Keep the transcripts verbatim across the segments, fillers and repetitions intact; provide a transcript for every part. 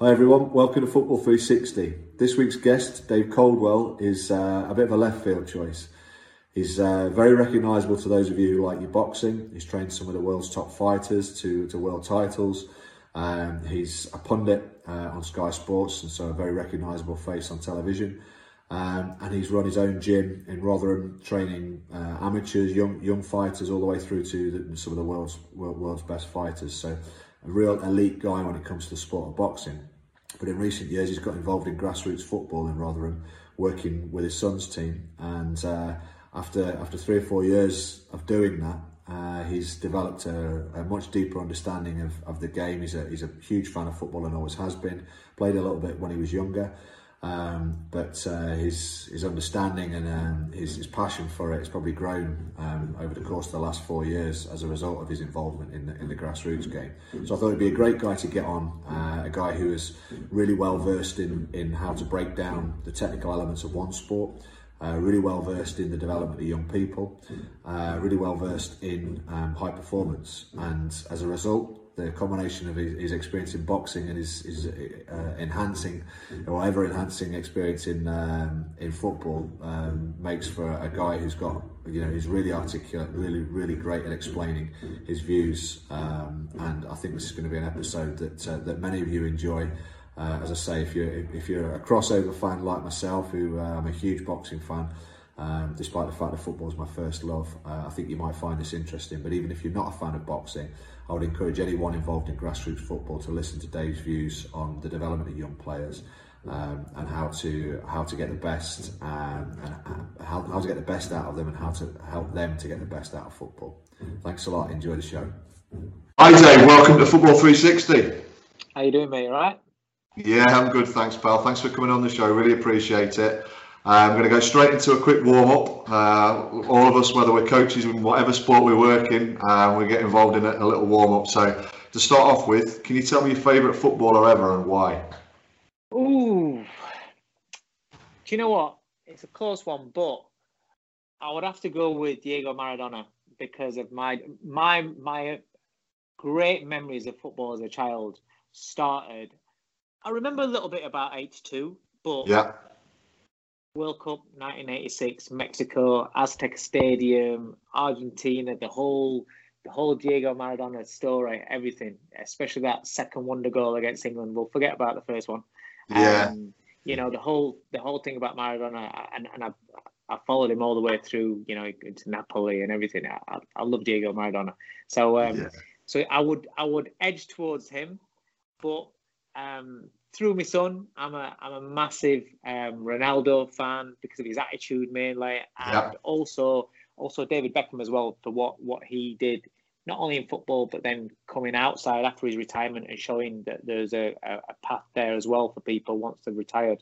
Hi everyone, welcome to Football three sixty. This week's guest, Dave Coldwell, is uh, a bit of a left field choice. He's uh, very recognisable to those of you who like your boxing. He's trained some of the world's top fighters to, to world titles. Um, he's a pundit uh, on Sky Sports, and so a very recognisable face on television. Um, and he's run his own gym in Rotherham, training uh, amateurs, young young fighters, all the way through to the, some of the world's world, world's best fighters. So a real elite guy when it comes to the sport of boxing. But in recent years, he's got involved in grassroots football in Rotherham, working with his son's team. And uh, after after three or four years of doing that, uh, he's developed a, a much deeper understanding of, of the game. He's a, he's a huge fan of football and always has been. Played a little bit when he was younger. Um, but uh, his his understanding and um, his, his passion for it has probably grown um, over the course of the last four years as a result of his involvement in the, in the grassroots game. So I thought he'd be a great guy to get on, uh, a guy who is really well versed in, in how to break down the technical elements of one sport, uh, really well versed in the development of young people, uh, really well versed in um, high performance, and as a result, the combination of his, his experience in boxing and his, his uh, enhancing or ever-enhancing experience in um, in football um, makes for a guy who's got, you know, he's really articulate, really, really great at explaining his views. Um, and I think this is going to be an episode that uh, that many of you enjoy. Uh, as I say, if you're, if you're a crossover fan like myself, who uh, I'm a huge boxing fan, Um, despite the fact that football is my first love, uh, I think you might find this interesting. But even if you're not a fan of boxing, I would encourage anyone involved in grassroots football to listen to Dave's views on the development of young players, um, and how to how to get the best um, and how, how to get the best out of them, and how to help them to get the best out of football. Thanks a lot. Enjoy the show. Hi Dave, welcome to Football three sixty. How you doing, mate? All right? Yeah, I'm good. Thanks, pal. Thanks for coming on the show. Really appreciate it. I'm going to go straight into a quick warm-up. Uh, all of us, whether we're coaches in whatever sport we work in, uh, we get involved in a, a little warm-up. So to start off with, can you tell me your favourite footballer ever and why? Ooh. Do you know what? It's a close one, but I would have to go with Diego Maradona because of my my my great memories of football as a child started. I remember a little bit about eighty-two, but... yeah. World Cup nineteen eighty-six, Mexico, Aztec Stadium, Argentina, the whole the whole Diego Maradona story, everything, especially that second wonder goal against England. We'll forget about the first one. Yeah. Um, you know, the whole the whole thing about Maradona, and, and I, I followed him all the way through, you know, into Napoli and everything. I, I, I love Diego Maradona. So um, yeah. so I would I would edge towards him, but um through my son, I'm a I'm a massive um, Ronaldo fan because of his attitude mainly, and yep. also also David Beckham as well for what, what he did not only in football but then coming outside after his retirement and showing that there's a, a, a path there as well for people once they've retired.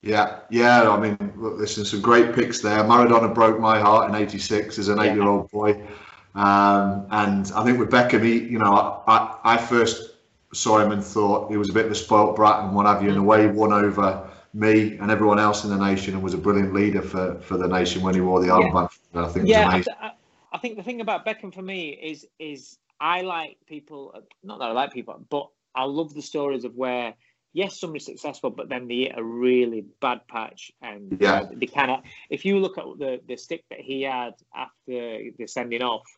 Yeah, yeah. I mean, look, listen, some great picks there. Maradona broke my heart in eighty-six as an yeah. eight-year-old boy, um, and I think with Beckham, he, you know, I I, I first. saw him and thought he was a bit of a spoilt brat and what have you, and the way he won over me and everyone else in the nation and was a brilliant leader for, for the nation when he wore the armband. Yeah. I think yeah, was amazing. I, th- I think the thing about Beckham for me is is I like people, not that I like people, but I love the stories of where, yes, somebody's successful, but then they hit a really bad patch. And yeah. they kind of, if you look at the, the stick that he had after the sending off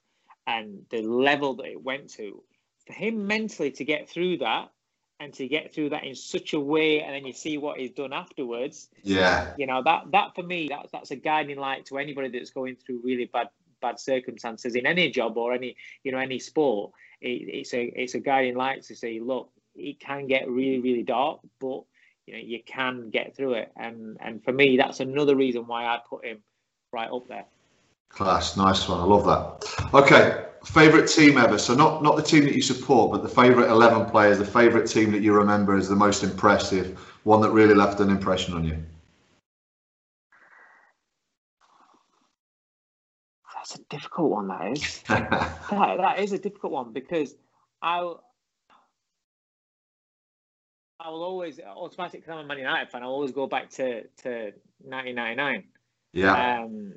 and the level that it went to, for him mentally to get through that and to get through that in such a way, and then you see what he's done afterwards. Yeah. You know, that that for me, that, that's a guiding light to anybody that's going through really bad bad circumstances in any job or any, you know, any sport. It, it's a it's a guiding light to say, look, it can get really, really dark, but you know, you can get through it. And and for me, that's another reason why I put him right up there. Class, nice one. I love that. Okay, favourite team ever. So not, not the team that you support, but the favourite eleven players, the favourite team that you remember as the most impressive, one that really left an impression on you. That's a difficult one, that is. that, that is a difficult one because I'll, I will always, automatically, because I'm a Man United fan, I'll always go back to, to nineteen ninety-nine. Yeah. Um,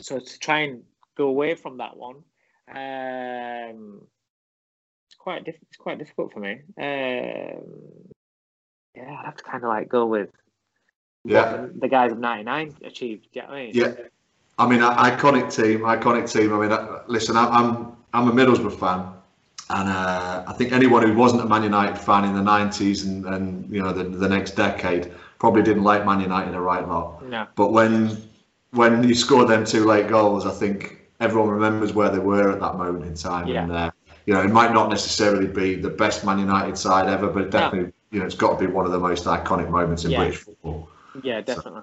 So to try and go away from that one, um, it's quite diff- it's quite difficult for me. Um, yeah, I'd have to kind of like go with yeah. what the guys of ninety-nine achieved. Do you know what I mean? Yeah. I mean, iconic team, iconic team. I mean, listen, I'm I'm a Middlesbrough fan. And uh, I think anyone who wasn't a Man United fan in the nineties and, and you know the, the next decade probably didn't like Man United a right lot. No. But when when you score them two late goals, I think everyone remembers where they were at that moment in time. Yeah. And uh, you know, it might not necessarily be the best Man United side ever, but definitely, no. you know, it's got to be one of the most iconic moments in yeah. British football. Yeah, definitely.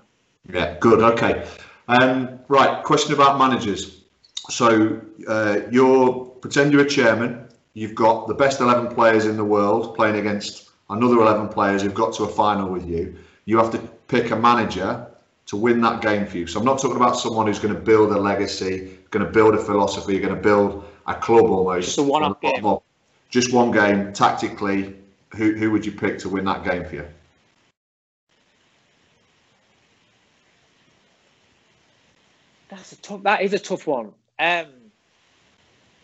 So, yeah, good. Okay, um, right. Question about managers. So uh, you're pretend you're a chairman. You've got the best eleven players in the world playing against another eleven players who've got to a final with you. You have to pick a manager to win that game for you. So I'm not talking about someone who's going to build a legacy, going to build a philosophy, going to build a club almost. Just a one-off game. Just one game. Tactically, who, who would you pick to win that game for you? That's a tough, that is a tough one. Um,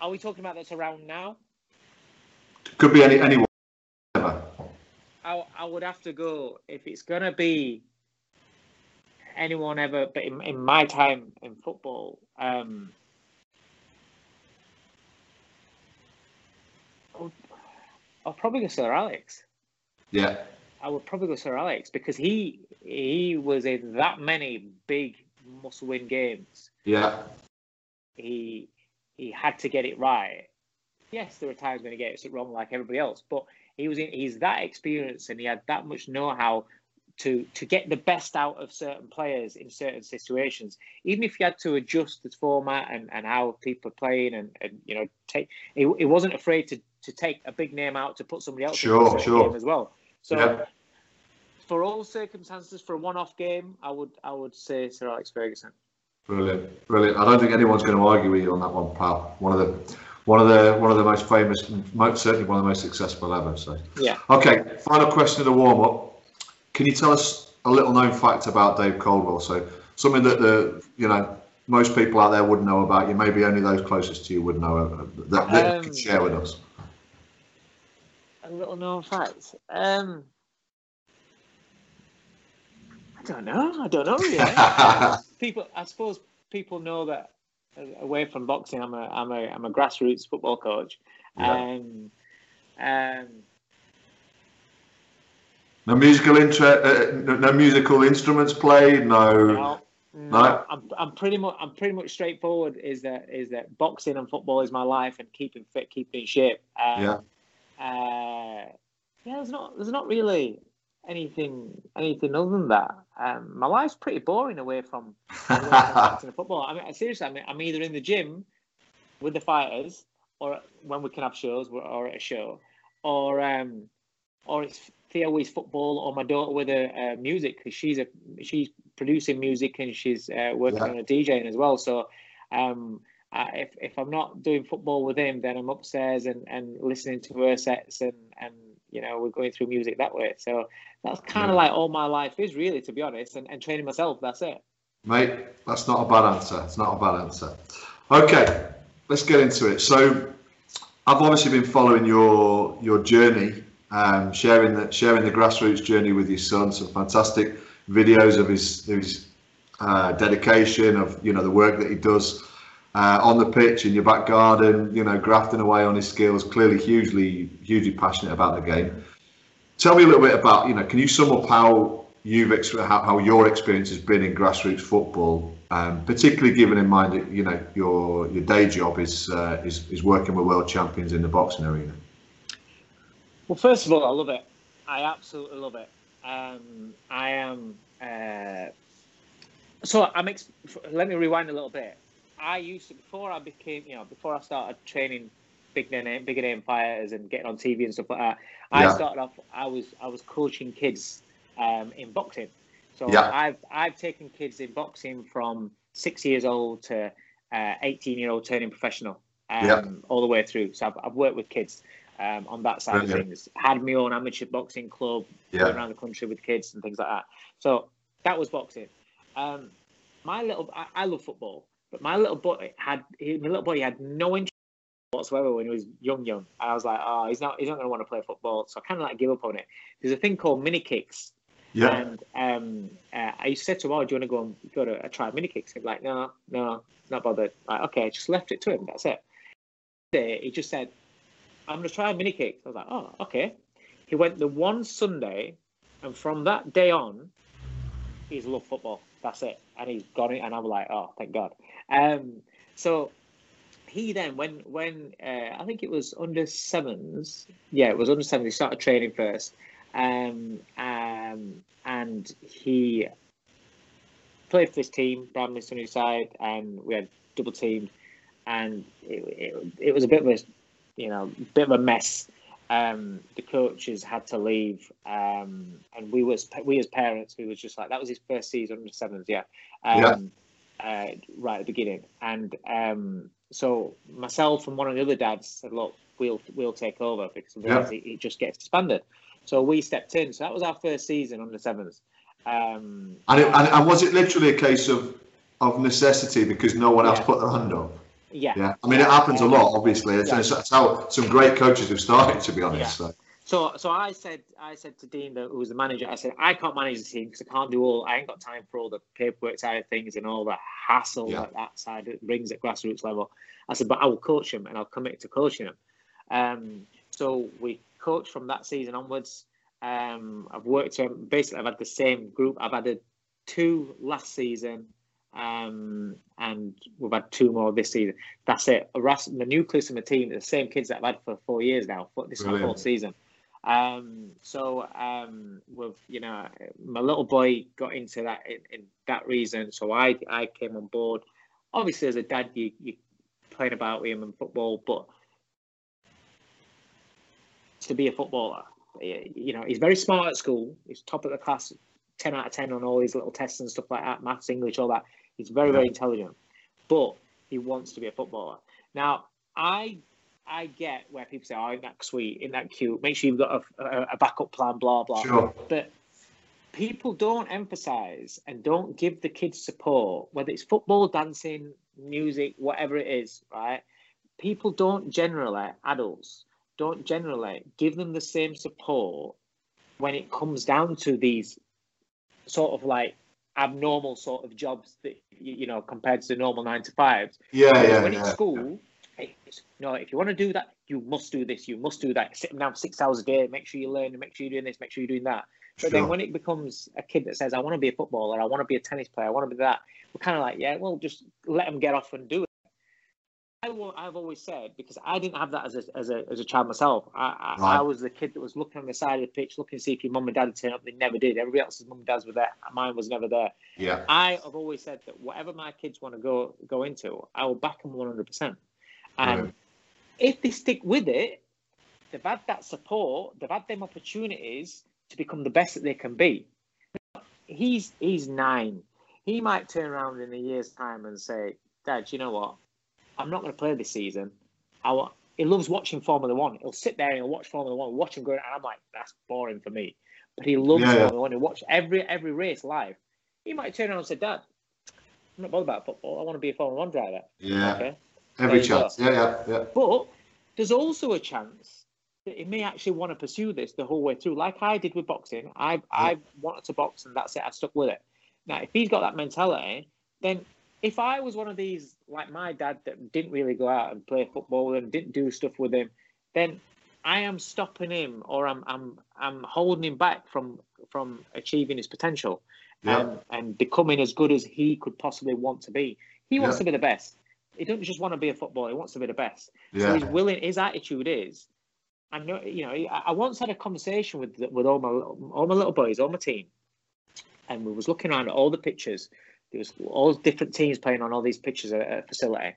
are we talking about that's around now? Could be any anyone. I, I would have to go, if it's going to be anyone ever, but in, in my time in football, um, I'll, I'll probably go Sir Alex. Yeah. I would probably go Sir Alex because he he was in that many big must-win games. Yeah. He, he had to get it right. Yes, there are times when he gets it wrong, like everybody else. But he was—he's that experienced, and he had that much know-how to to get the best out of certain players in certain situations. Even if you had to adjust the format and, and how people are playing, and, and you know, take he, he wasn't afraid to to take a big name out to put somebody else sure, in sure. game as well. So, yeah. for all circumstances, for a one-off game, I would I would say Sir Alex Ferguson. Brilliant, brilliant. I don't think anyone's going to argue with you on that one, pal. One of the One of the one of the most famous, most, certainly one of the most successful ever. So yeah. Okay, final question of the warm up. Can you tell us a little known fact about Dave Coldwell? So something that the you know most people out there wouldn't know about you. Maybe only those closest to you would know that, that um, you could share with us. A little known fact. Um, I don't know. I don't know. Really. people, I suppose people know that. Away from boxing, I'm a I'm a I'm a grassroots football coach. Yeah. Um, um, no musical inter- uh, no, no musical instruments played. No, no, no. no. I'm, I'm pretty much I'm pretty much straightforward. Is that is that boxing and football is my life, and keeping fit, keeping in shape. Um, yeah. Uh, yeah. There's not there's not really anything anything other than that. Um, my life's pretty boring away from, away from boxing and football. I mean, seriously, I mean, I'm either in the gym with the fighters, or when we can have shows, or at a show, or um, or it's Theo with football, or my daughter with her uh, music, because she's a she's producing music and she's uh, working yeah. on a DJing as well. So um, I, if if I'm not doing football with him, then I'm upstairs and, and listening to her sets and and. You know, we're going through music that way. So that's kind of yeah. like all my life is really, to be honest, and, and training myself. That's it. Mate, that's not a bad answer. It's not a bad answer. Okay, let's get into it. So I've obviously been following your your journey, um, sharing, the, sharing the grassroots journey with your son. Some fantastic videos of his, his uh, dedication, of, you know, the work that he does Uh, on the pitch, in your back garden, you know, grafting away on his skills. Clearly, hugely, hugely passionate about the game. Tell me a little bit about, you know, can you sum up how you've ex- how, how your experience has been in grassroots football, um, particularly given in mind that, you know, your your day job is uh, is is working with world champions in the boxing arena. Well, first of all, I love it. I absolutely love it. Um, I am. Uh, so I'm. Ex- let me rewind a little bit. I used to, before I became, you know, before I started training big name, bigger name fighters and getting on T V and stuff like that, I yeah. started off, I was I was coaching kids um, in boxing. So yeah. I've I've taken kids in boxing from six years old to uh, eighteen year old turning professional, um, yeah. all the way through. So I've, I've worked with kids um, on that side yeah. of things. Had my own amateur boxing club yeah. around the country with kids and things like that. So that was boxing. Um, my little, I, I love football. But my little boy had my little boy had no interest whatsoever when he was young, young. And I was like, oh, he's not, he's not going to want to play football. So I kind of like give up on it. There's a thing called mini kicks. Yeah. And um, uh, I said to him, oh, do you want to go and go to uh, try mini kicks? He's like, no, no, not bothered. Like, okay, I just left it to him. That's it. He just said, I'm going to try mini kicks. I was like, oh, okay. He went the one Sunday, and from that day on, he's loved football. That's it. And he's got it. And I'm like, oh, thank God. Um, so he then, when, when uh, I think it was under sevens, yeah, it was under sevens, he started training first. Um, um, and he played for this team, Bramley Sunnyside, and we had double teamed, and it, it, it was a bit of a, you know, bit of a mess. Um, the coaches had to leave, um, and we was we as parents, we was just like, that was his first season under sevens, yeah, um, yeah. Uh, right at the beginning. And um, so myself and one of the other dads said, look, we'll we'll take over, because otherwise yeah. it, it just gets disbanded. So we stepped in. So that was our first season under sevens. Um, and, it, and and was it literally a case of of necessity because no one yeah. else put their hand up? Yeah. Yeah. I mean, it happens a lot, obviously. It's, yeah. it's, it's how some great coaches have started, to be honest. Yeah. So. so, so I said, I said to Dean, who was the manager, I said, I can't manage the team because I can't do all. I ain't got time for all the paperwork side of things and all the hassle yeah. that that side brings at grassroots level. I said, but I will coach him, and I'll commit to coaching him. Um, so we. Coach from that season onwards. Um, I've worked um, basically. I've had the same group. I've had a two last season, um, and we've had two more this season. That's it. The nucleus of the team, the same kids that I've had for four years now. This is my fourth season. Um, so um, we've, you know, my little boy got into that in, in that reason. So I I came on board. Obviously, as a dad, you you playing about with him in football, but. To be a footballer, you know, he's very smart at school. He's top of the class, ten out of ten on all his little tests and stuff like that, maths, English, all that. He's very, very intelligent, but he wants to be a footballer. Now, I I get where people say, oh, isn't that sweet, isn't that cute, make sure you've got a, a, a backup plan, blah, blah. Sure. But people don't emphasise and don't give the kids support, whether it's football, dancing, music, whatever it is, right? People don't generally, adults, don't generally give them the same support when it comes down to these sort of like abnormal sort of jobs that, you know, compared to the normal nine to fives. Yeah, so yeah. When yeah, it's school, yeah. it's, you know, if you want to do that, you must do this, you must do that. Sit down six hours a day, make sure you learn, make sure you're doing this, make sure you're doing that. But sure. then when it becomes a kid that says, I want to be a footballer, I want to be a tennis player, I want to be that, we're kind of like, yeah, well, just let them get off and do it. I will, I've always said, because I didn't have that as a as a, as a child myself. I, I, right. I was the kid that was looking on the side of the pitch, looking to see if your mum and dad would turn up. They never did. Everybody else's mum and dads were there. Mine was never there. Yeah. I have always said that whatever my kids want to go go into, I will back them one hundred percent. And right. if they stick with it, they've had that support. They've had them opportunities to become the best that they can be. He's he's nine. He might turn around in a year's time and say, Dad, you know what? I'm not going to play this season. I, he loves watching Formula One. He'll sit there and he'll watch Formula One, watch him go, and I'm like, that's boring for me. But he loves yeah. Formula One. He watches every every race live. He might turn around and say, Dad, I'm not bothered about football. I want to be a Formula One driver. Yeah. Okay. Every chance. Go. Yeah, yeah, yeah. But there's also a chance that he may actually want to pursue this the whole way through, like I did with boxing. I yeah. I wanted to box, and that's it. I stuck with it. Now, if he's got that mentality, then. If I was one of these, like my dad, that didn't really go out and play football with him, didn't do stuff with him, then I am stopping him, or I'm I'm I'm holding him back from from achieving his potential, yeah. and, and becoming as good as he could possibly want to be. He wants yeah. to be the best. He doesn't just want to be a footballer. He wants to be the best. Yeah. So he's willing. His attitude is, I know. You know, I once had a conversation with with all my all my little boys, all my team, and we was looking around at all the pictures. There was all different teams playing on all these pitches at a facility.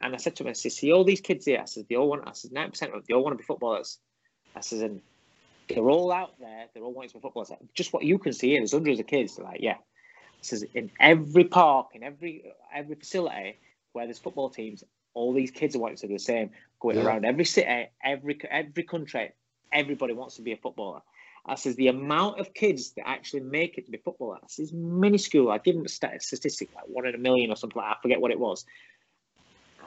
And I said to him, I said, see all these kids here? I said, they all want, I said, ninety percent of them, they all want to be footballers. I said, and they're all out there, they're all wanting to be footballers. Like, just what you can see here, there's hundreds of kids. They're like, yeah. I says, in every park, in every every facility where there's football teams, all these kids are wanting to do the same. Going yeah. around every city, every every country, everybody wants to be a footballer. I says, the amount of kids that actually make it to be footballers is minuscule. I give them a statistic, like one in a million or something like that. I forget what it was.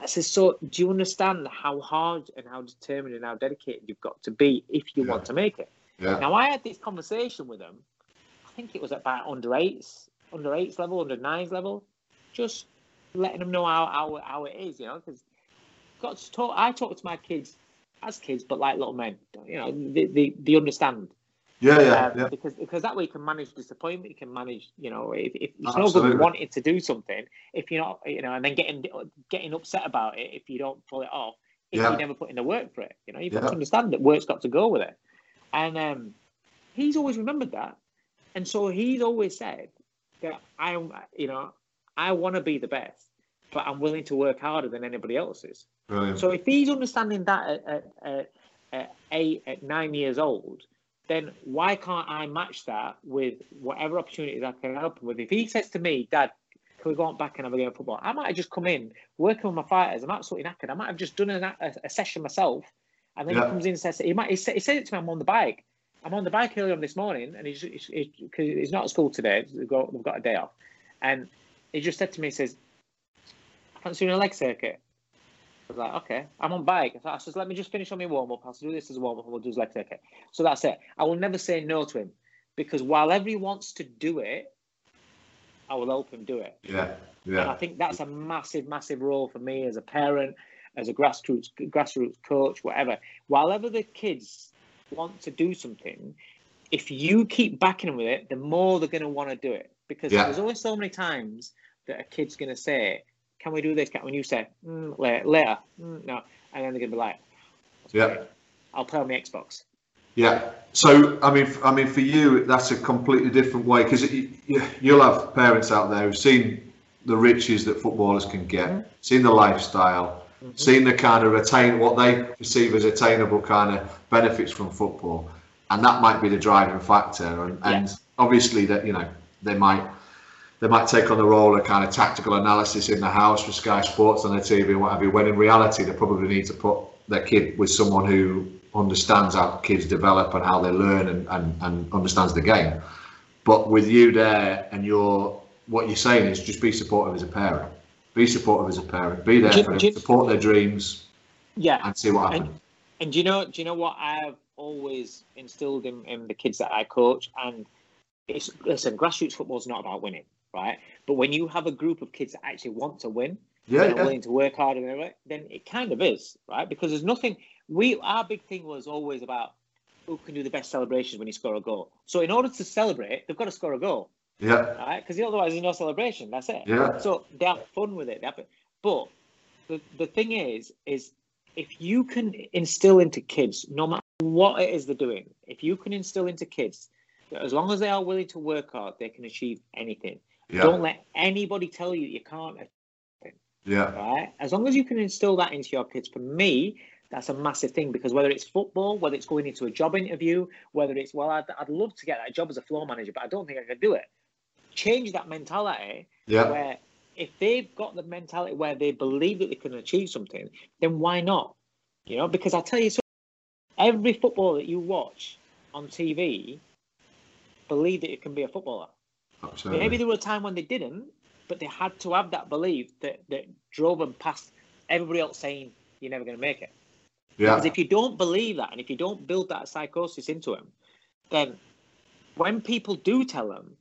I said, so do you understand how hard and how determined and how dedicated you've got to be if you yeah. want to make it? Yeah. Now, I had this conversation with them. I think it was about under eights, under eights level, under nines level, just letting them know how how, how it is, you know, because got to talk. I talk to my kids as kids, but like little men, you know, they they, they understand. Yeah, yeah, um, yeah. Because because that way you can manage disappointment, you can manage, you know, if, if it's no good wanting to do something, if you're not, you know, and then getting getting upset about it if you don't pull it off, if yeah. you never put in the work for it, you know, you've yeah. got to understand that work's got to go with it. And um, he's always remembered that, and so he's always said that I, you know, I want to be the best, but I'm willing to work harder than anybody else is. Brilliant. So if he's understanding that at, at, at eight, at nine years old, then why can't I match that with whatever opportunities I can help him with? If he says to me, Dad, can we go on back and have a game of football? I might have just come in, working with my fighters. I'm absolutely knackered. I might have just done a, a, a session myself. And then yeah. he comes in and says, he might he, say, he said it to me, I'm on the bike. I'm on the bike earlier on this morning. And he's, he's, he's, he's not at school today. We've got, we've got a day off. And he just said to me, he says, I fancy doing a leg circuit. I was like, okay, I'm on bike. So I said, let me just finish on my warm-up. I'll do this as a warm-up and we'll do his leg circuit. So that's it. I will never say no to him because while everyone wants to do it, I will help him do it. Yeah, yeah. And I think that's a massive, massive role for me as a parent, as a grassroots grassroots coach, whatever. While ever the kids want to do something, if you keep backing them with it, the more they're going to want to do it. Because yeah. there's always so many times that a kid's going to say, can we do this? When you say, mm, later, later mm, no. And then they're going to be like, yeah, great. I'll play on the Xbox. Yeah. So, I mean, I mean, for you, that's a completely different way because you'll have parents out there who've seen the riches that footballers can get, mm-hmm. seen the lifestyle, mm-hmm. seen the kind of attain, what they perceive as attainable kind of benefits from football. And that might be the driving factor. And, yeah. and obviously that, you know, they might, They might take on the role of kind of tactical analysis in the house for Sky Sports on their T V and what have you, when in reality they probably need to put their kid with someone who understands how kids develop and how they learn and, and, and understands the game. But with you there and your what you're saying is just be supportive as a parent. Be supportive as a parent. Be there do, for them, do, support their dreams. Yeah. And see what happens. And, and do you know do you know what I have always instilled in, in the kids that I coach? And it's listen, grassroots football is not about winning. Right, but when you have a group of kids that actually want to win, yeah, they're yeah. willing to work hard, and then it kind of is right because there's nothing. We our big thing was always about who can do the best celebrations when you score a goal. So in order to celebrate, they've got to score a goal. Yeah, right, because otherwise there's no celebration. That's it. Yeah. So they have fun with it. They have, but the the thing is, is if you can instill into kids, no matter what it is they're doing, if you can instill into kids that as long as they are willing to work hard, they can achieve anything. Yeah. Don't let anybody tell you you can't. Yeah. Right. As long as you can instill that into your kids, for me, that's a massive thing because whether it's football, whether it's going into a job interview, whether it's well, I'd, I'd love to get that job as a floor manager, but I don't think I can do it. Change that mentality. Yeah. Where if they've got the mentality where they believe that they can achieve something, then why not? You know, because I tell you, something, every footballer that you watch on T V, believe that you can be a footballer. Absolutely. Maybe there was a time when they didn't, but they had to have that belief that, that drove them past everybody else saying, you're never going to make it. Yeah. Because if you don't believe that and if you don't build that psychosis into them, then when people do tell them,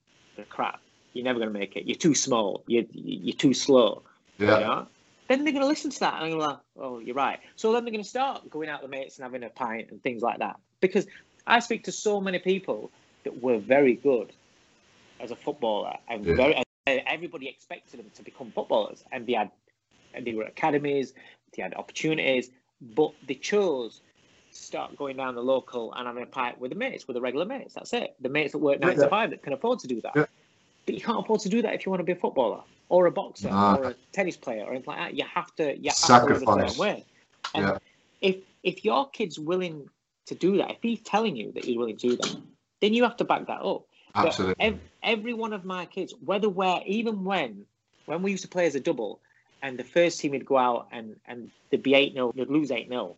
crap, you're never going to make it, you're too small, you're, you're too slow, yeah. you know? Then they're going to listen to that and they're going to be like, oh, you're right. So then they're going to start going out with mates and having a pint and things like that. Because I speak to so many people that were very good as a footballer, and yeah. very, everybody expected them to become footballers, and they had, and they were academies, they had opportunities, but they chose to start going down the local and having a pint with the mates, with the regular mates. That's it. The mates that work nine yeah. to five that can afford to do that, yeah. but you can't afford to do that if you want to be a footballer or a boxer nah. or a tennis player or anything like that. You have to, you have sacrifice. To live a certain way. And yeah. if if your kid's willing to do that, if he's telling you that he's willing to do that, then you have to back that up. Absolutely. Every, every one of my kids, whether where, even when, when we used to play as a double, and the first team would go out and and they'd be eight nil, they'd lose eight nil.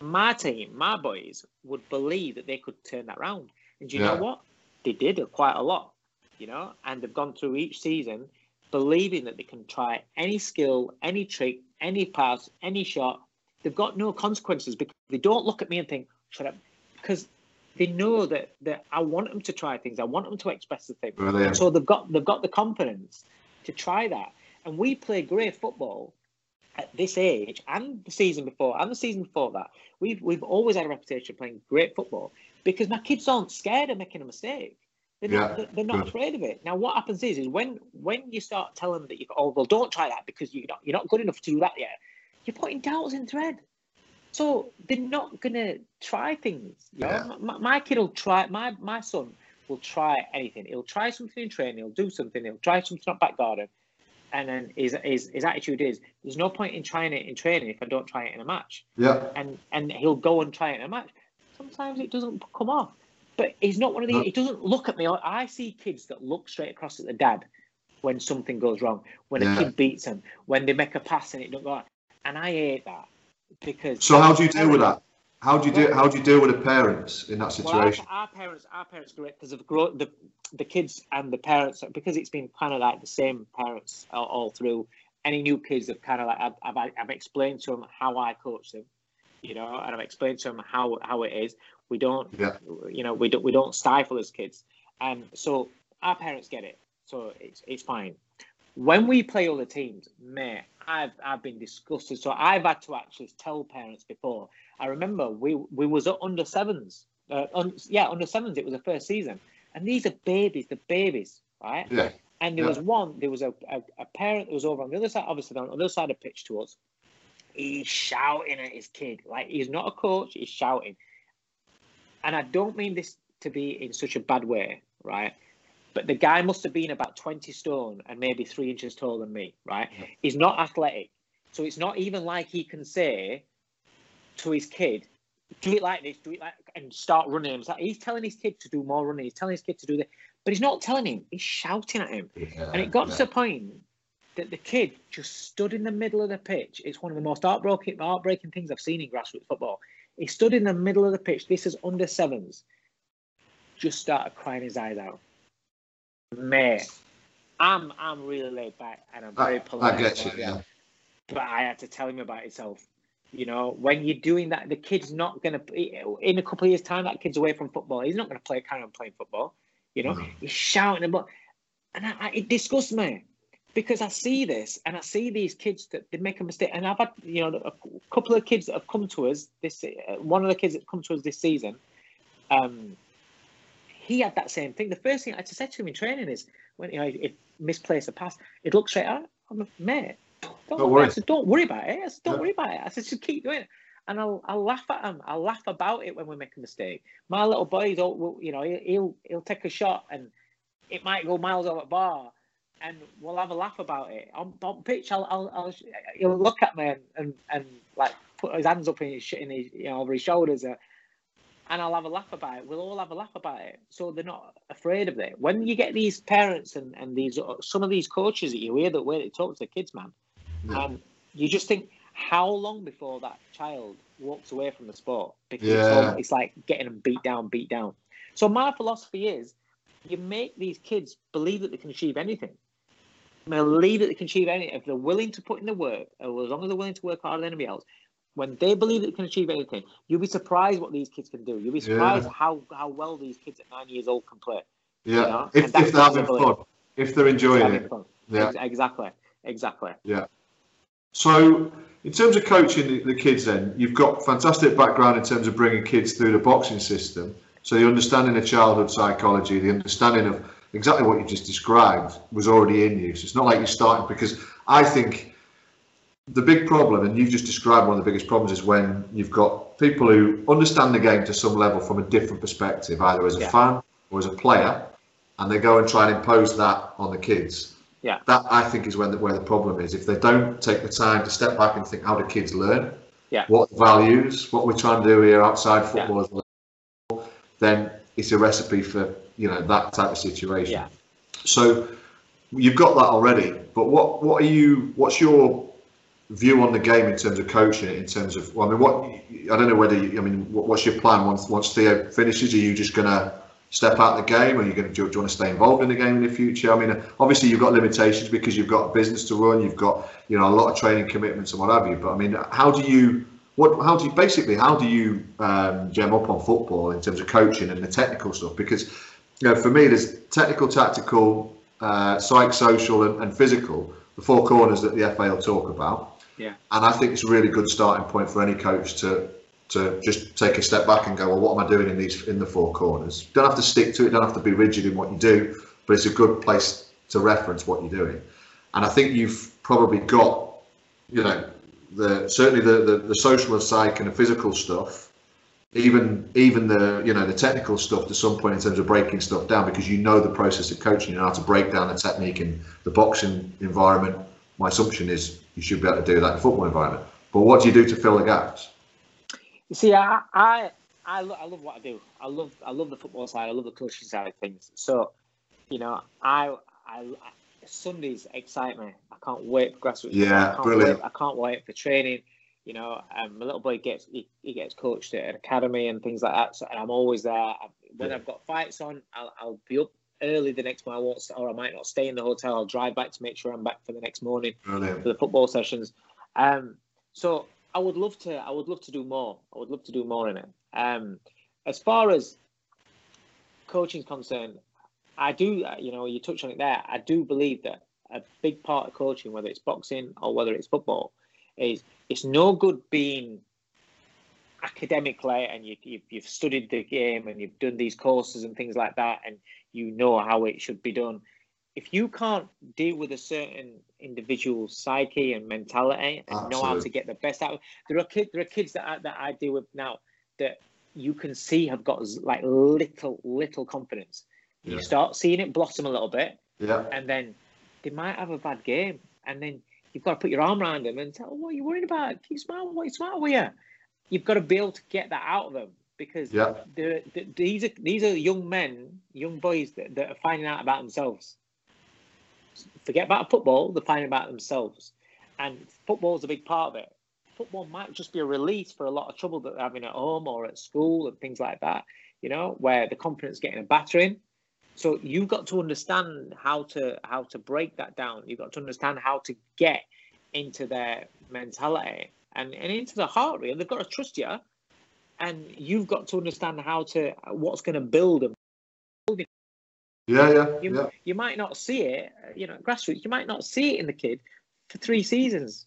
My team, my boys, would believe that they could turn that round, and do you yeah. know what? They did quite a lot, you know, and they've gone through each season believing that they can try any skill, any trick, any pass, any shot. They've got no consequences because they don't look at me and think, shut up, because they know that, that I want them to try things. I want them to express the thing. Well, so they've got they've got the confidence to try that. And we play great football at this age, and the season before, and the season before that. We've we've always had a reputation of playing great football because my kids aren't scared of making a mistake. They're yeah, not, they're not afraid of it. Now, what happens is, is when when you start telling them that you oh well, don't try that because you're not you're not good enough to do that yet, you're putting doubts in thread. So they're not gonna try things. You yeah. know? My, my kid will try. My my son will try anything. He'll try something in training. He'll do something. He'll try something up back garden. And then his, his his attitude is, there's no point in trying it in training if I don't try it in a match. Yeah. And and he'll go and try it in a match. Sometimes it doesn't come off. But he's not one of the. No. He doesn't look at me. I see kids that look straight across at the dad when something goes wrong, when yeah. a kid beats them, when they make a pass and it doesn't go out. And I hate that because. So how do you deal with that? How do you do? How do you deal with the parents in that situation? Well, our, our parents, our parents, great because of grown the the kids and the parents, because it's been kind of like the same parents all, all through. Any new kids have kind of like I've, I've I've explained to them how I coach them, you know, and I've explained to them how how it is. We don't, yeah. you know, we don't we don't stifle as kids, and um, so our parents get it, so it's it's fine. When we play other teams, mate, I've I've been disgusted. So I've had to actually tell parents before. I remember we we was at under sevens, uh, un, yeah, under sevens. It was the first season, and these are babies, the babies, right? Yeah. And there yeah. was one, there was a, a a parent that was over on the other side, obviously on the other side of pitch to us. He's shouting at his kid like he's not a coach. He's shouting, and I don't mean this to be in such a bad way, right? But the guy must have been about twenty stone and maybe three inches taller than me, right? Yeah. He's not athletic. So it's not even like he can say to his kid, do it like this, do it like, and start running. He's telling his kid to do more running. He's telling his kid to do that. But he's not telling him. He's shouting at him. Yeah, and it got yeah. to the point that the kid just stood in the middle of the pitch. It's one of the most heartbreaking, heartbreaking things I've seen in grassroots football. He stood in the middle of the pitch. This is under sevens. Just started crying his eyes out. Mate, I'm I'm really laid back and I'm very I, polite. I get you, it, yeah. But I had to tell him about himself. You know, when you're doing that, the kid's not gonna. In a couple of years' time, that kid's away from football. He's not gonna play carry on playing football. You know, mm. he's shouting about, and I, I, it disgusts me because I see this and I see these kids that they make a mistake. And I've had, you know, a couple of kids that have come to us this. One of the kids that come to us this season. Um. He had that same thing. The first thing I had to say to him in training is, when you know, if misplace a pass, it looks straight at. I'm like, mate, don't, don't worry. I said, don't worry about it. I said, don't yeah. worry about it. I said, just keep doing it. And I'll, I'll laugh at him. I'll laugh about it when we make a mistake. My little boy, you know, he'll he'll take a shot and it might go miles over the bar, and we'll have a laugh about it on, on pitch. I'll, I'll, I'll he'll look at me and, and and like put his hands up in his, in his you know, over his shoulders. Uh, And I'll have a laugh about it. We'll all have a laugh about it. So they're not afraid of it. When you get these parents and, and these some of these coaches that you hear that way they talk to the kids, man, yeah. and you just think, how long before that child walks away from the sport? Because yeah. it's, all, it's like getting them beat down, beat down. So my philosophy is, you make these kids believe that they can achieve anything. Believe that they can achieve anything. If they're willing to put in the work, or as long as they're willing to work harder than anybody else, when they believe that they can achieve anything, you'll be surprised what these kids can do. You'll be surprised yeah. how, how well these kids at nine years old can play. Yeah, you know? if, if they're having fun, if they're enjoying if they're it. Fun. Yeah, exactly, exactly. Yeah. So, in terms of coaching the, the kids, then you've got fantastic background in terms of bringing kids through the boxing system. So the understanding of childhood psychology, the understanding of exactly what you just described, was already in you. So it's not like you're starting because I think. The big problem, and you've just described one of the biggest problems, is when you've got people who understand the game to some level from a different perspective, either as a yeah. fan or as a player, and they go and try and impose that on the kids. Yeah, that I think is when the, where the problem is. If they don't take the time to step back and think, how do kids learn? Yeah, what values? What we're trying to do here outside football yeah. as well? Then it's a recipe for you know that type of situation. Yeah. So you've got that already, but what what are you? What's your view on the game in terms of coaching, in terms of well, I mean, what I don't know whether you, I mean, what's your plan once once Theo finishes? Are you just gonna step out of the game? Are you going to do you want to stay involved in the game in the future? I mean, obviously you've got limitations because you've got a business to run, you've got you know a lot of training commitments and what have you. But I mean, how do you what how do you basically how do you um, gem up on football in terms of coaching and the technical stuff? Because you know, for me, there's technical, tactical, uh, psych, social, and, and physical. The four corners that the F A will talk about. Yeah. And I think it's a really good starting point for any coach to to just take a step back and go, well, what am I doing in these in the four corners? You don't have to stick to it, don't have to be rigid in what you do, but it's a good place to reference what you're doing. And I think you've probably got, you know, the certainly the the, the social side and the physical stuff, even even the you know the technical stuff to some point in terms of breaking stuff down, because you know the process of coaching, you know how to break down the technique in the boxing environment. My assumption is you should be able to do that in the football environment. But what do you do to fill the gaps? You see, I I I, lo- I love what I do. I love I love the football side. I love the coaching side of things. So, you know, I I, I Sundays excite me. I can't wait for grassroots. Yeah, I can't brilliant. Wait, I can't wait for training. You know, um, my little boy gets he, he gets coached at an academy and things like that. So, and I'm always there. I, when yeah. I've got fights on, I'll, I'll be up early the next morning. I won't, or I might not stay in the hotel. I'll drive back to make sure I'm back for the next morning brilliant. For the football sessions. Um, so I would love to. I would love to do more. I would love to do more in it. Um, as far as coaching is concerned, I do. You know, you touched on it there. I do believe that a big part of coaching, whether it's boxing or whether it's football, is it's no good being academically and you, you've, you've studied the game and you've done these courses and things like that and you know how it should be done. If you can't deal with a certain individual psyche and mentality and Absolutely. Know how to get the best out of it, there are kids, there are kids that I, that I deal with now that you can see have got like little, little confidence. Yeah. You start seeing it blossom a little bit yeah. and then they might have a bad game and then you've got to put your arm around them and tell them, what are you worried about? Keep smiling. What's the matter with you? You've got to be able to get that out of them because yeah. they're, they're, these are these are young men, young boys that, that are finding out about themselves. Forget about football, they're finding out about themselves. And football's a big part of it. Football might just be a release for a lot of trouble that they're having at home or at school and things like that, you know, where the confidence is getting a battering. So you've got to understand how to how to break that down. You've got to understand how to get into their mentality and, and into the heart, really. They've got to trust you. And you've got to understand how to what's going to build them. Yeah, yeah. You, yeah. you might not see it, you know, at grassroots, you might not see it in the kid for three seasons.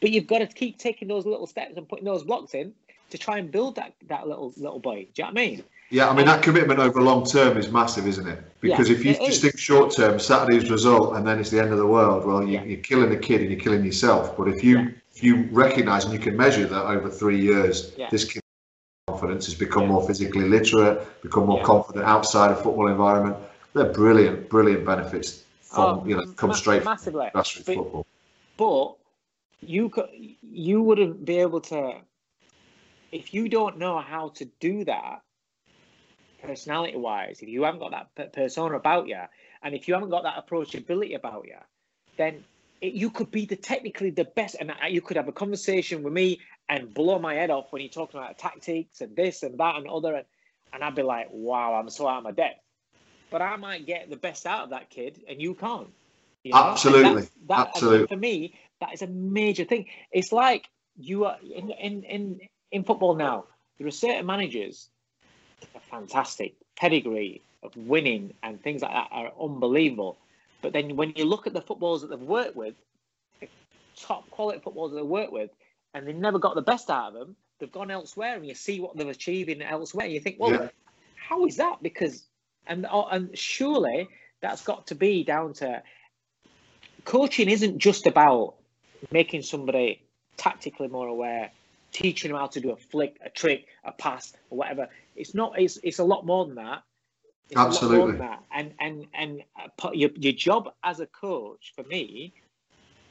But you've got to keep taking those little steps and putting those blocks in to try and build that, that little little boy. Do you know what I mean? Yeah, I mean, that commitment over long term is massive, isn't it? Because yeah, if you just is. think short term, Saturday's result, and then it's the end of the world, well, you, yeah. you're killing the kid and you're killing yourself. But if you yeah. if you recognise and you can measure that over three years, yeah. this kid's confidence has become yeah. more physically literate, become more yeah. confident outside of football environment. They're brilliant, brilliant benefits from, oh, you know, come ma- straight massively. from grassroots but, football. But you you wouldn't be able to, if you don't know how to do that, personality wise, if you haven't got that per- persona about you, and if you haven't got that approachability about you, then it, you could be the technically the best, and I, you could have a conversation with me and blow my head off when you're talking about tactics and this and that and other, and, and I'd be like, wow, I'm so out of my depth. But I might get the best out of that kid and you can't. You know? Absolutely. That, Absolutely. For me, that is a major thing. It's like you are in in in, in football now, there are certain managers. A fantastic pedigree of winning and things like that are unbelievable, but then when you look at the footballers that they've worked with, the top quality footballers that they've worked with, and they never got the best out of them, they've gone elsewhere, and you see what they're achieving elsewhere, and you think, well, yeah. how is that? Because and and surely that's got to be down to coaching isn't just about making somebody tactically more aware, teaching them how to do a flick, a trick, a pass, or whatever. It's not. It's it's a lot more than that. It's Absolutely. A lot more than that. And and and your your job as a coach for me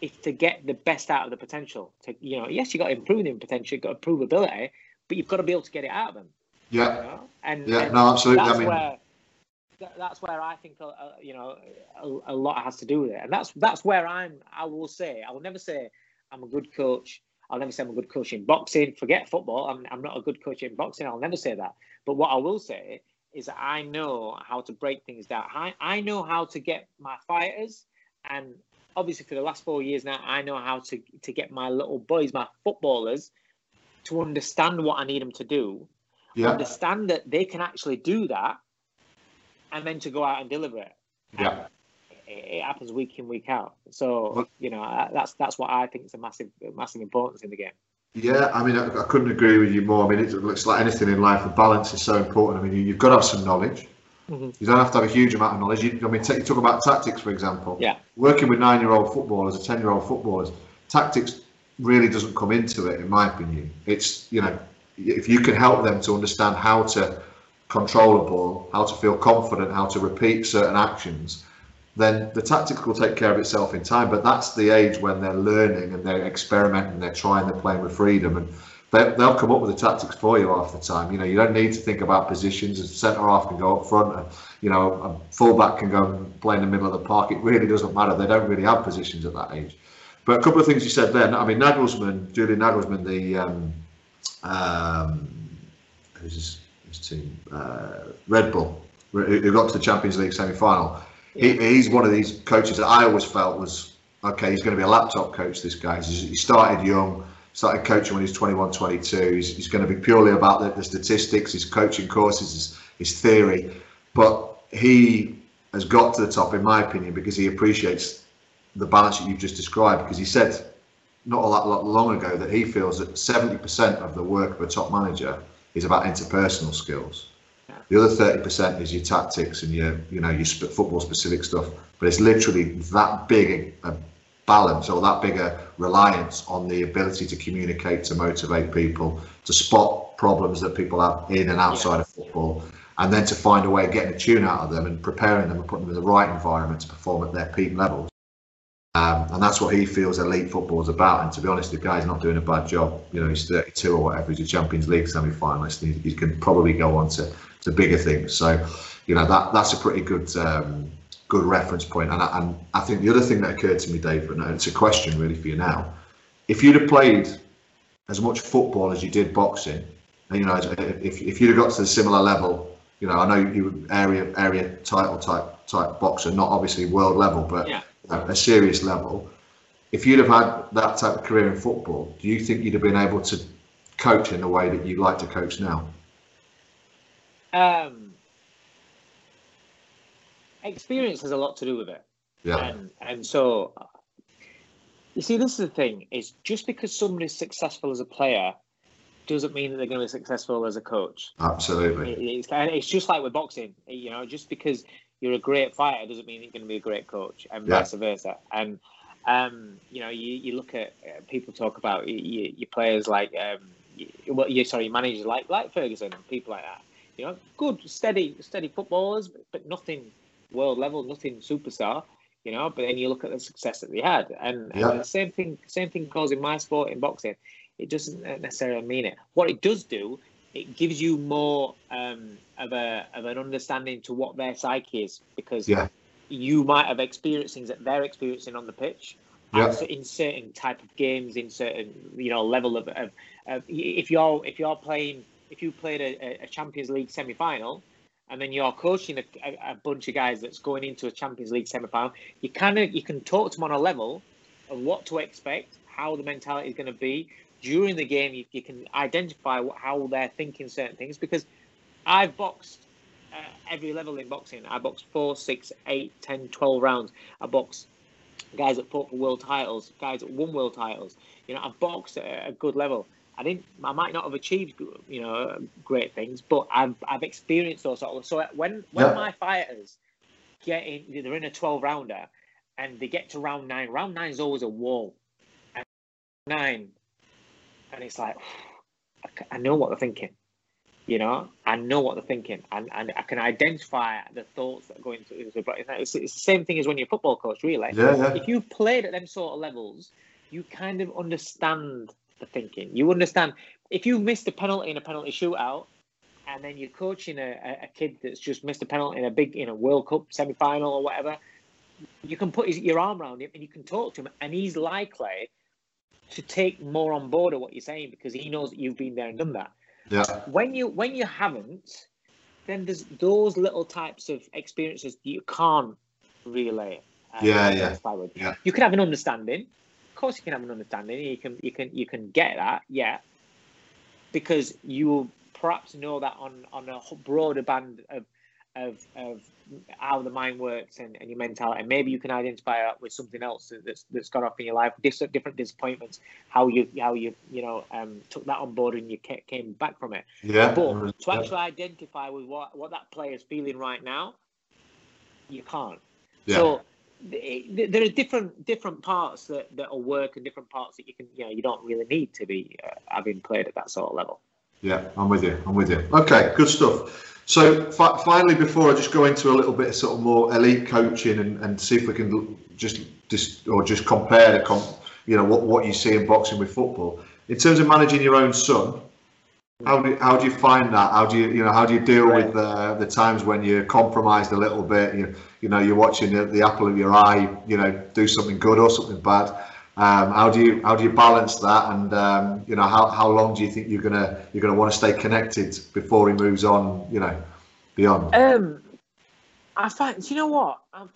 is to get the best out of the potential. To you know, yes, you got to improve the potential, you've got to improve ability, but you've got to be able to get it out of them. Yeah. You know? And yeah. And no, absolutely. That's I mean... where that's where I think uh, you know a, a lot has to do with it, and that's that's where I'm. I will say I will never say I'm a good coach. I'll never say I'm a good coach in boxing. Forget football. I'm, I'm not a good coach in boxing. I'll never say that. But what I will say is that I know how to break things down. I, I know how to get my fighters, and obviously for the last four years now, I know how to, to get my little boys, my footballers, to understand what I need them to do, yeah. understand that they can actually do that, and then to go out and deliver it. Yeah. It happens week in, week out. So, you know, that's that's what I think is a massive, massive importance in the game. Yeah, I mean, I, I couldn't agree with you more. I mean, it looks like anything in life, the balance is so important. I mean, you, you've got to have some knowledge. Mm-hmm. You don't have to have a huge amount of knowledge. You, I mean, t- you talk about tactics, for example. Yeah. Working with nine-year-old footballers or ten-year-old footballers, tactics really doesn't come into it, in my opinion. It's, you know, if you can help them to understand how to control a ball, how to feel confident, how to repeat certain actions, then the tactics will take care of itself in time. But that's the age when they're learning and they're experimenting, they're trying, they're playing with freedom, and they, they'll come up with the tactics for you half the time. You know, you don't need to think about positions. A centre half can go up front, and, you know, a fullback can go and play in the middle of the park. It really doesn't matter. They don't really have positions at that age. But a couple of things you said there. I mean, Nagelsmann, Julian Nagelsmann, the um, um, who's his, his team, uh, Red Bull, who got to the Champions League semi-final. He, he's one of these coaches that I always felt was, okay, he's going to be a laptop coach, this guy. He started young, started coaching when he was twenty-one, twenty-two. He's, he's going to be purely about the, the statistics, his coaching courses, his, his theory. But he has got to the top, in my opinion, because he appreciates the balance that you've just described. Because he said not a lot, lot long ago that he feels that seventy percent of the work of a top manager is about interpersonal skills. The other thirty percent is your tactics and your, you know, your football-specific stuff. But it's literally that big a balance, or that big a reliance on the ability to communicate, to motivate people, to spot problems that people have in and outside yeah. of football, and then to find a way of getting a tune out of them and preparing them and putting them in the right environment to perform at their peak levels. Um, and that's what he feels elite football is about. And to be honest, the guy's not doing a bad job. You know, he's thirty-two or whatever. He's a Champions League semi-finalist. He, he can probably go on to... the bigger thing. So, you know, that that's a pretty good um, good reference point. And I, and I think the other thing that occurred to me, Dave, and it's a question really for you now, if you'd have played as much football as you did boxing, and, you know, if if you'd have got to the similar level, you know, I know you were area area title type type boxer, not obviously world level, but yeah. you know, a serious level. If you'd have had that type of career in football, do you think you'd have been able to coach in the way that you like to coach now? Um, experience has a lot to do with it. Yeah. And, and so, you see, this is the thing, is just because somebody's successful as a player doesn't mean that they're going to be successful as a coach. Absolutely. It, it's, it's just like with boxing, you know, just because you're a great fighter doesn't mean you're going to be a great coach, and yeah. vice versa. And, um, you know, you, you look at, uh, people talk about your, your players like, um, well, you, sorry, your managers like, like Ferguson and people like that. You know, good, steady, steady footballers, but nothing world level, nothing superstar. You know, but then you look at the success that they had, and, yeah. and the same thing, same thing goes in my sport in boxing. It doesn't necessarily mean it. What it does do, it gives you more um, of a of an understanding to what their psyche is, because yeah. you might have experienced things that they're experiencing on the pitch. Yeah. In certain type of games, in certain, you know, level of, of, of if you're if you're playing. If you played a, a Champions League semi-final, and then you're coaching a, a, a bunch of guys that's going into a Champions League semi-final, you kind of you can talk to them on a level of what to expect, how the mentality is going to be during the game. You, you can identify what, how they're thinking certain things, because I've boxed uh, every level in boxing. I boxed four, six, eight, ten, twelve rounds. I boxed guys that fought for world titles, guys that won world titles. You know, I've boxed at a good level. I didn't. I might not have achieved, you know, great things, but I've I've experienced those sort of. So when when yeah. my fighters get in, they're in a twelve rounder, and they get to round nine. Round nine is always a wall. And nine, and it's like, I know what they're thinking. You know, I know what they're thinking, and and I can identify the thoughts that go into it. It's, it's the same thing as when you're a football coach, really. Yeah, yeah. If you've played at them sort of levels, you kind of understand. Thinking, you understand if you missed a penalty in a penalty shootout, and then you're coaching a, a kid that's just missed a penalty in a big in a World Cup semi-final or whatever, you can put his, your arm around him and you can talk to him, and he's likely to take more on board of what you're saying because he knows that you've been there and done that. Yeah. When you when you haven't, then there's those little types of experiences you can't relay. Um, yeah, yeah. yeah. You can have an understanding. Of course, you can have an understanding. You can, you can, you can get that. Yeah, because you will perhaps know that on on a broader band of of of how the mind works and, and your mentality. And maybe you can identify that with something else that's that's gone off in your life. Different, different disappointments. How you how you you know um, took that on board and you came back from it. Yeah. But to actually identify with what what that player is feeling right now, you can't. Yeah. So there are different different parts that that will work and different parts that you can you know you don't really need to be uh, having played at that sort of level. Yeah, I'm with you. I'm with you. Okay, good stuff. So fi finally, before I just go into a little bit of sort of more elite coaching and, and see if we can just just or just compare the comp, you know what what you see in boxing with football in terms of managing your own son. How do how do you find that? How do you you know how do you deal right. with uh, the times when you're compromised a little bit? You you know you're watching the, the apple of your eye. You know do something good or something bad. Um, how do you how do you balance that? And um, you know how, how long do you think you're gonna you're gonna want to stay connected before he moves on? You know beyond. Um, I find you know what um,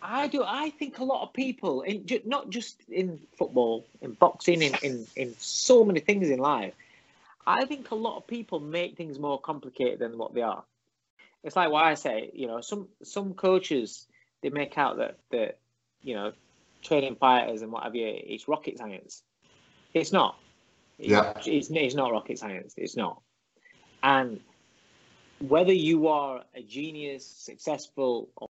I do. I think a lot of people, in, not just in football, in boxing, in, in, in so many things in life, I think a lot of people make things more complicated than what they are. It's like what I say, you know, some some coaches, they make out that, that you know, training fighters and what have you, it's rocket science. It's not. It's, yeah. It's, it's not rocket science. It's not. And whether you are a genius, successful, or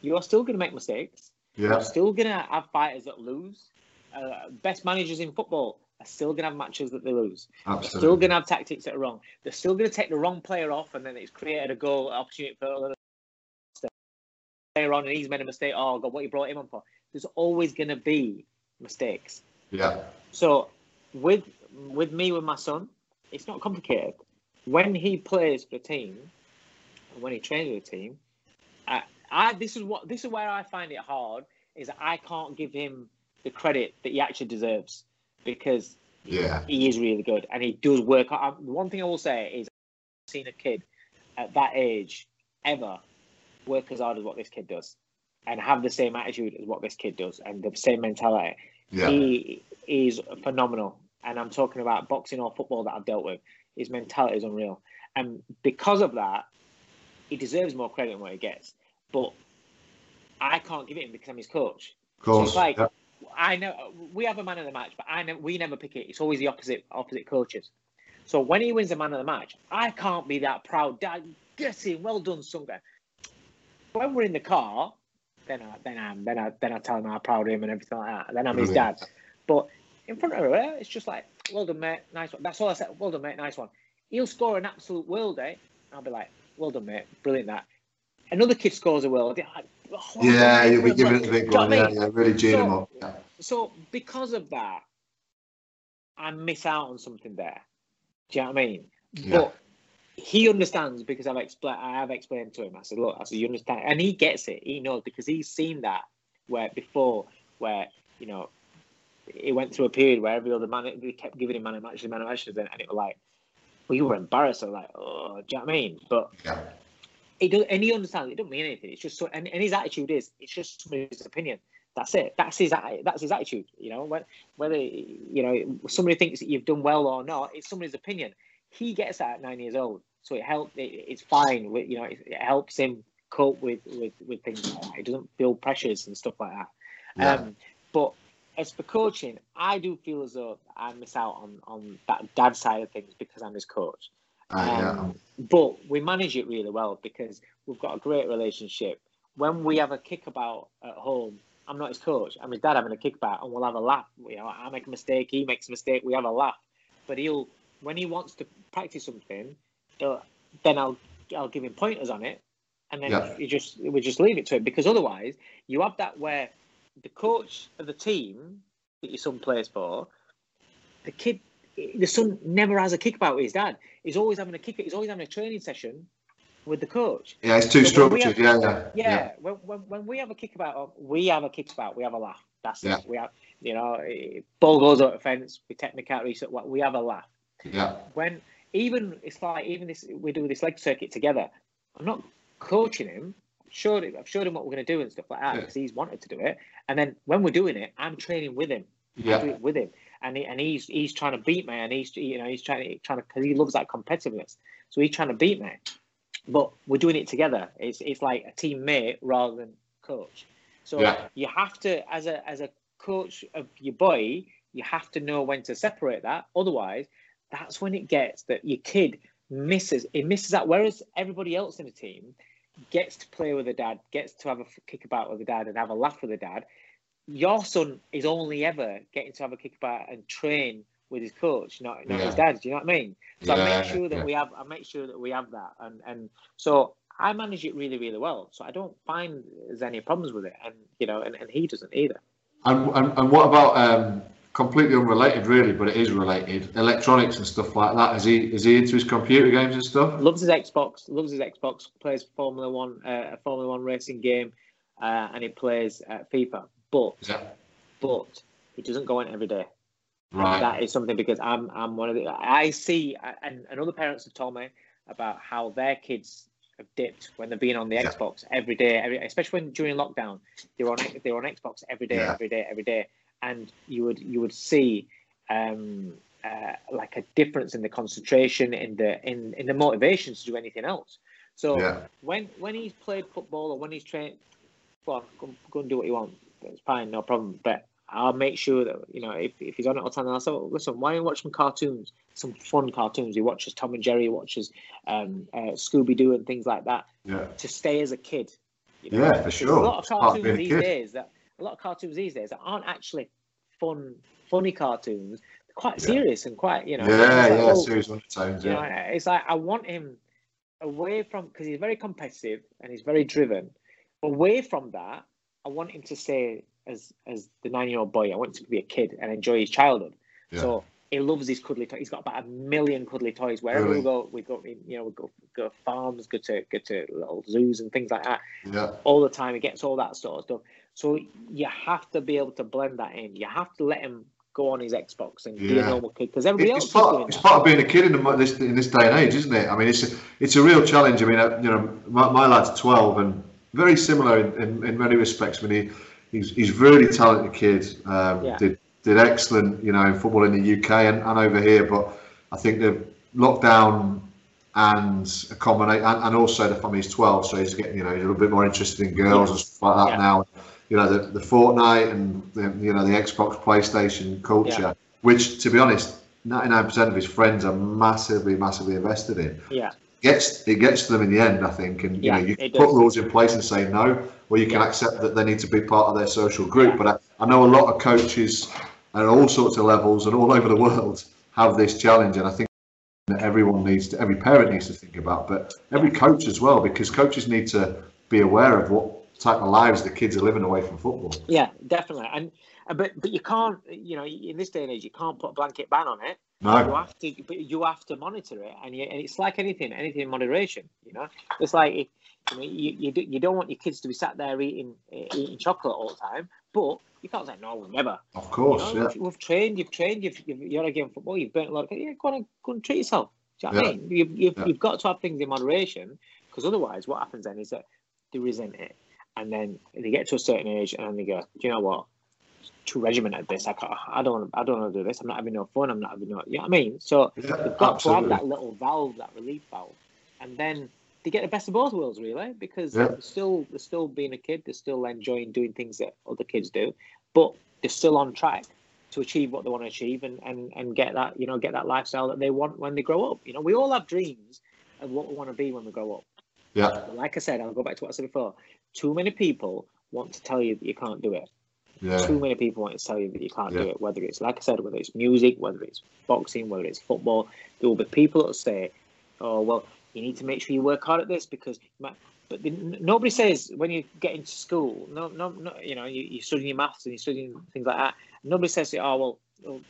you are still going to make mistakes. Yeah. You're still going to have fighters that lose. Uh, best managers in football are still going to have matches that they lose. Absolutely. They're still going to have tactics that are wrong. They're still going to take the wrong player off, and then it's created a goal, an opportunity for another player on, and he's made a mistake. Oh, God, what you brought him on for? There's always going to be mistakes. Yeah. So with, with me, with my son, it's not complicated. When he plays for a team, when he trains with a team, I, I, this is what this is where I find it hard is I can't give him the credit that he actually deserves because yeah. he is really good and he does work. I, one thing I will say is I've seen a kid at that age ever work as hard as what this kid does and have the same attitude as what this kid does and the same mentality. Yeah. He is phenomenal, and I'm talking about boxing or football that I've dealt with. His mentality is unreal, and because of that, he deserves more credit than what he gets. But I can't give it him because I'm his coach. Of course. So it's like, yeah. I know we have a man of the match, but I know we never pick it. It's always the opposite opposite coaches. So when he wins the man of the match, I can't be that proud dad. Get him, well done, son. When we're in the car, then I then I then I then I tell him how proud of him and everything like that. Then I'm his dad. But in front of her, it's just like, well done, mate, nice one. That's all I said. Well done, mate, nice one. He'll score an absolute world, eh? I'll be like, well done, mate, brilliant that. Another kid scores a world. Like, oh, yeah, you'll be giving it a big one. Yeah, yeah, really cheering him up. Yeah. So because of that, I miss out on something there. Do you know what I mean? Yeah. But he understands because I've explained. I have explained to him. I said, look, I said, you understand, and he gets it. He knows because he's seen that where before, where you know, it went through a period where every other man we kept giving him man of matches, man of matches, and it was like, well, you were embarrassed. I was like, oh, do you know what I mean? But. Yeah. It does, and he understands it doesn't mean anything. It's just so, and, and his attitude is it's just somebody's opinion. That's it. That's his that's his attitude. You know, whether you know somebody thinks that you've done well or not, it's somebody's opinion. He gets that at nine years old, so it helped. It, it's fine. With, you know, it, it helps him cope with, with with things like that. It doesn't feel pressures and stuff like that. Yeah. Um, but as for coaching, I do feel as though I miss out on on that dad side of things because I'm his coach. Um, but we manage it really well because we've got a great relationship. When we have a kickabout at home, I'm not his coach, I'm his dad having a kickabout, and we'll have a laugh. You know, I make a mistake, he makes a mistake, we have a laugh. But he'll, when he wants to practice something, he'll, then I'll I'll give him pointers on it, and then yeah. you just we just leave it to him because otherwise you have that where the coach of the team that your son plays for, the kid. The son never has a kickabout with his dad. He's always having a kick. He's always having a training session with the coach. Yeah, it's too so structured. Have, yeah, yeah. Yeah. yeah. When, when when we have a kickabout, we have a kickabout. We have a laugh. That's yeah. it. We have, you know, ball goes out the fence. We technically reset. We have a laugh. Yeah. When even it's like even this we do this leg circuit together. I'm not coaching him. I've showed him. I've showed him what we're going to do and stuff like that because yeah. he's wanted to do it. And then when we're doing it, I'm training with him. Yeah. I do it with him, and he, and he's he's trying to beat me, and he's you know he's trying trying to because he loves that competitiveness. So he's trying to beat me, but we're doing it together. It's it's like a teammate rather than coach. So yeah. you have to, as a as a coach of your boy, you have to know when to separate that. Otherwise, that's when it gets that your kid misses. It misses that. Whereas everybody else in the team gets to play with the dad, gets to have a kick about with the dad and have a laugh with the dad. Your son is only ever getting to have a kick about and train with his coach, not, not yeah. his dad. Do you know what I mean? So yeah, I make sure that yeah. we have. I make sure that we have that, and and so. I manage it really, really well, so I don't find there's any problems with it, and you know, and, and he doesn't either. And, and and what about um, completely unrelated, really, but it is related, electronics and stuff like that? Is he is he into his computer games and stuff? Loves his Xbox, loves his Xbox. Plays Formula One, uh, a Formula One racing game, uh, and he plays uh, FIFA. But yeah. but he doesn't go in every day. Right, that is something because I'm I'm one of the I see, and, and other parents have told me about how their kids have dipped when they've been on the yeah. Xbox every day, every, especially when during lockdown they were on they were on Xbox every day, yeah. every day, every day, and you would you would see um, uh, like a difference in the concentration, in the in in the motivation to do anything else. So yeah. when when he's played football or when he's trained, well, go, go and do what you want. It's fine, no problem. But I'll make sure that you know if, if he's on it all the time, I'll say, well, listen, why don't you watch some cartoons, some fun cartoons? He watches Tom and Jerry, he watches um, uh, Scooby Doo and things like that. Yeah. To stay as a kid. You know? Yeah, for sure. A lot of cartoons these days that a lot of cartoons these days that aren't actually fun, funny cartoons. They're quite yeah. serious and quite you know. Yeah, like, yeah, oh, serious undertones. Yeah. Know, it's like I want him away from because he's very competitive and he's very driven. Away from that, I want him to stay. As as the nine-year-old boy, I want him to be a kid and enjoy his childhood. Yeah. So he loves his cuddly toys. He's got about a million cuddly toys wherever really? we go. We go, you know, we go go to farms, go to go to little zoos and things like that. Yeah. All the time, he gets all that sort of stuff. So you have to be able to blend that in. You have to let him go on his Xbox and yeah. be a normal kid because everybody it's else. Part, is doing it's that. part of being a kid in, the, this, in this day and age, isn't it? I mean, it's a, it's a real challenge. I mean, I, you know, my, my lad's twelve and very similar in, in, in many respects when he. He's he's really talented kid. Um, yeah. Did did excellent, you know, in football in the U K and, and over here. But I think the lockdown and a combination, and, and also the family's twelve, so he's getting you know he's a little bit more interested in girls yeah. and stuff like that yeah. now. You know the the Fortnite and the, you know the Xbox, PlayStation culture, yeah. which to be honest, ninety-nine percent of his friends are massively massively invested in. Yeah. Gets, it gets to them in the end, I think, and yeah, you know you can put does. rules in place and say no, or you can yeah. accept that they need to be part of their social group. Yeah. But I, I know a lot of coaches at all sorts of levels and all over the world have this challenge, and I think that everyone needs to, every parent needs to think about, but every coach as well, because coaches need to be aware of what type of lives the kids are living away from football. Yeah, definitely, and but but you can't, you know, in this day and age, you can't put a blanket ban on it. No. You have to, but you have to monitor it, and, you, and it's like anything, anything in moderation. You know, it's like if, you, know, you, you, do, you don't want your kids to be sat there eating eating chocolate all the time, but you can't say no, we'll never. Of course, you know, yeah. We've, we've trained, you've trained, you've, you've, you're again football, you've burnt a lot. Of, yeah, go on, and, go and treat yourself. Do you know yeah. what I mean? You, you've, yeah. you've got to have things in moderation, because otherwise, what happens then is that they resent it, and then they get to a certain age, and then they go, do you know what? Too regimented at this. I can't. I don't. I don't want to do this. I'm not having no fun. I'm not having no. You know what I mean? So yeah, they've got absolutely. to have that little valve, that relief valve, and then they get the best of both worlds, really, because yeah. they're still they're still being a kid. They're still enjoying doing things that other kids do, but they're still on track to achieve what they want to achieve and and and get that you know get that lifestyle that they want when they grow up. You know, we all have dreams of what we want to be when we grow up. Yeah. But like I said, I'll go back to what I said before. Too many people want to tell you that you can't do it. Yeah. Too many people want to tell you that you can't yeah. do it, whether it's, like I said, whether it's music, whether it's boxing, whether it's football. There will be people that will say, oh, well, you need to make sure you work hard at this because you might... But the, nobody says when you get into school, no, no, no you know, you, you're studying your maths and you're studying things like that. Nobody says, oh, well, well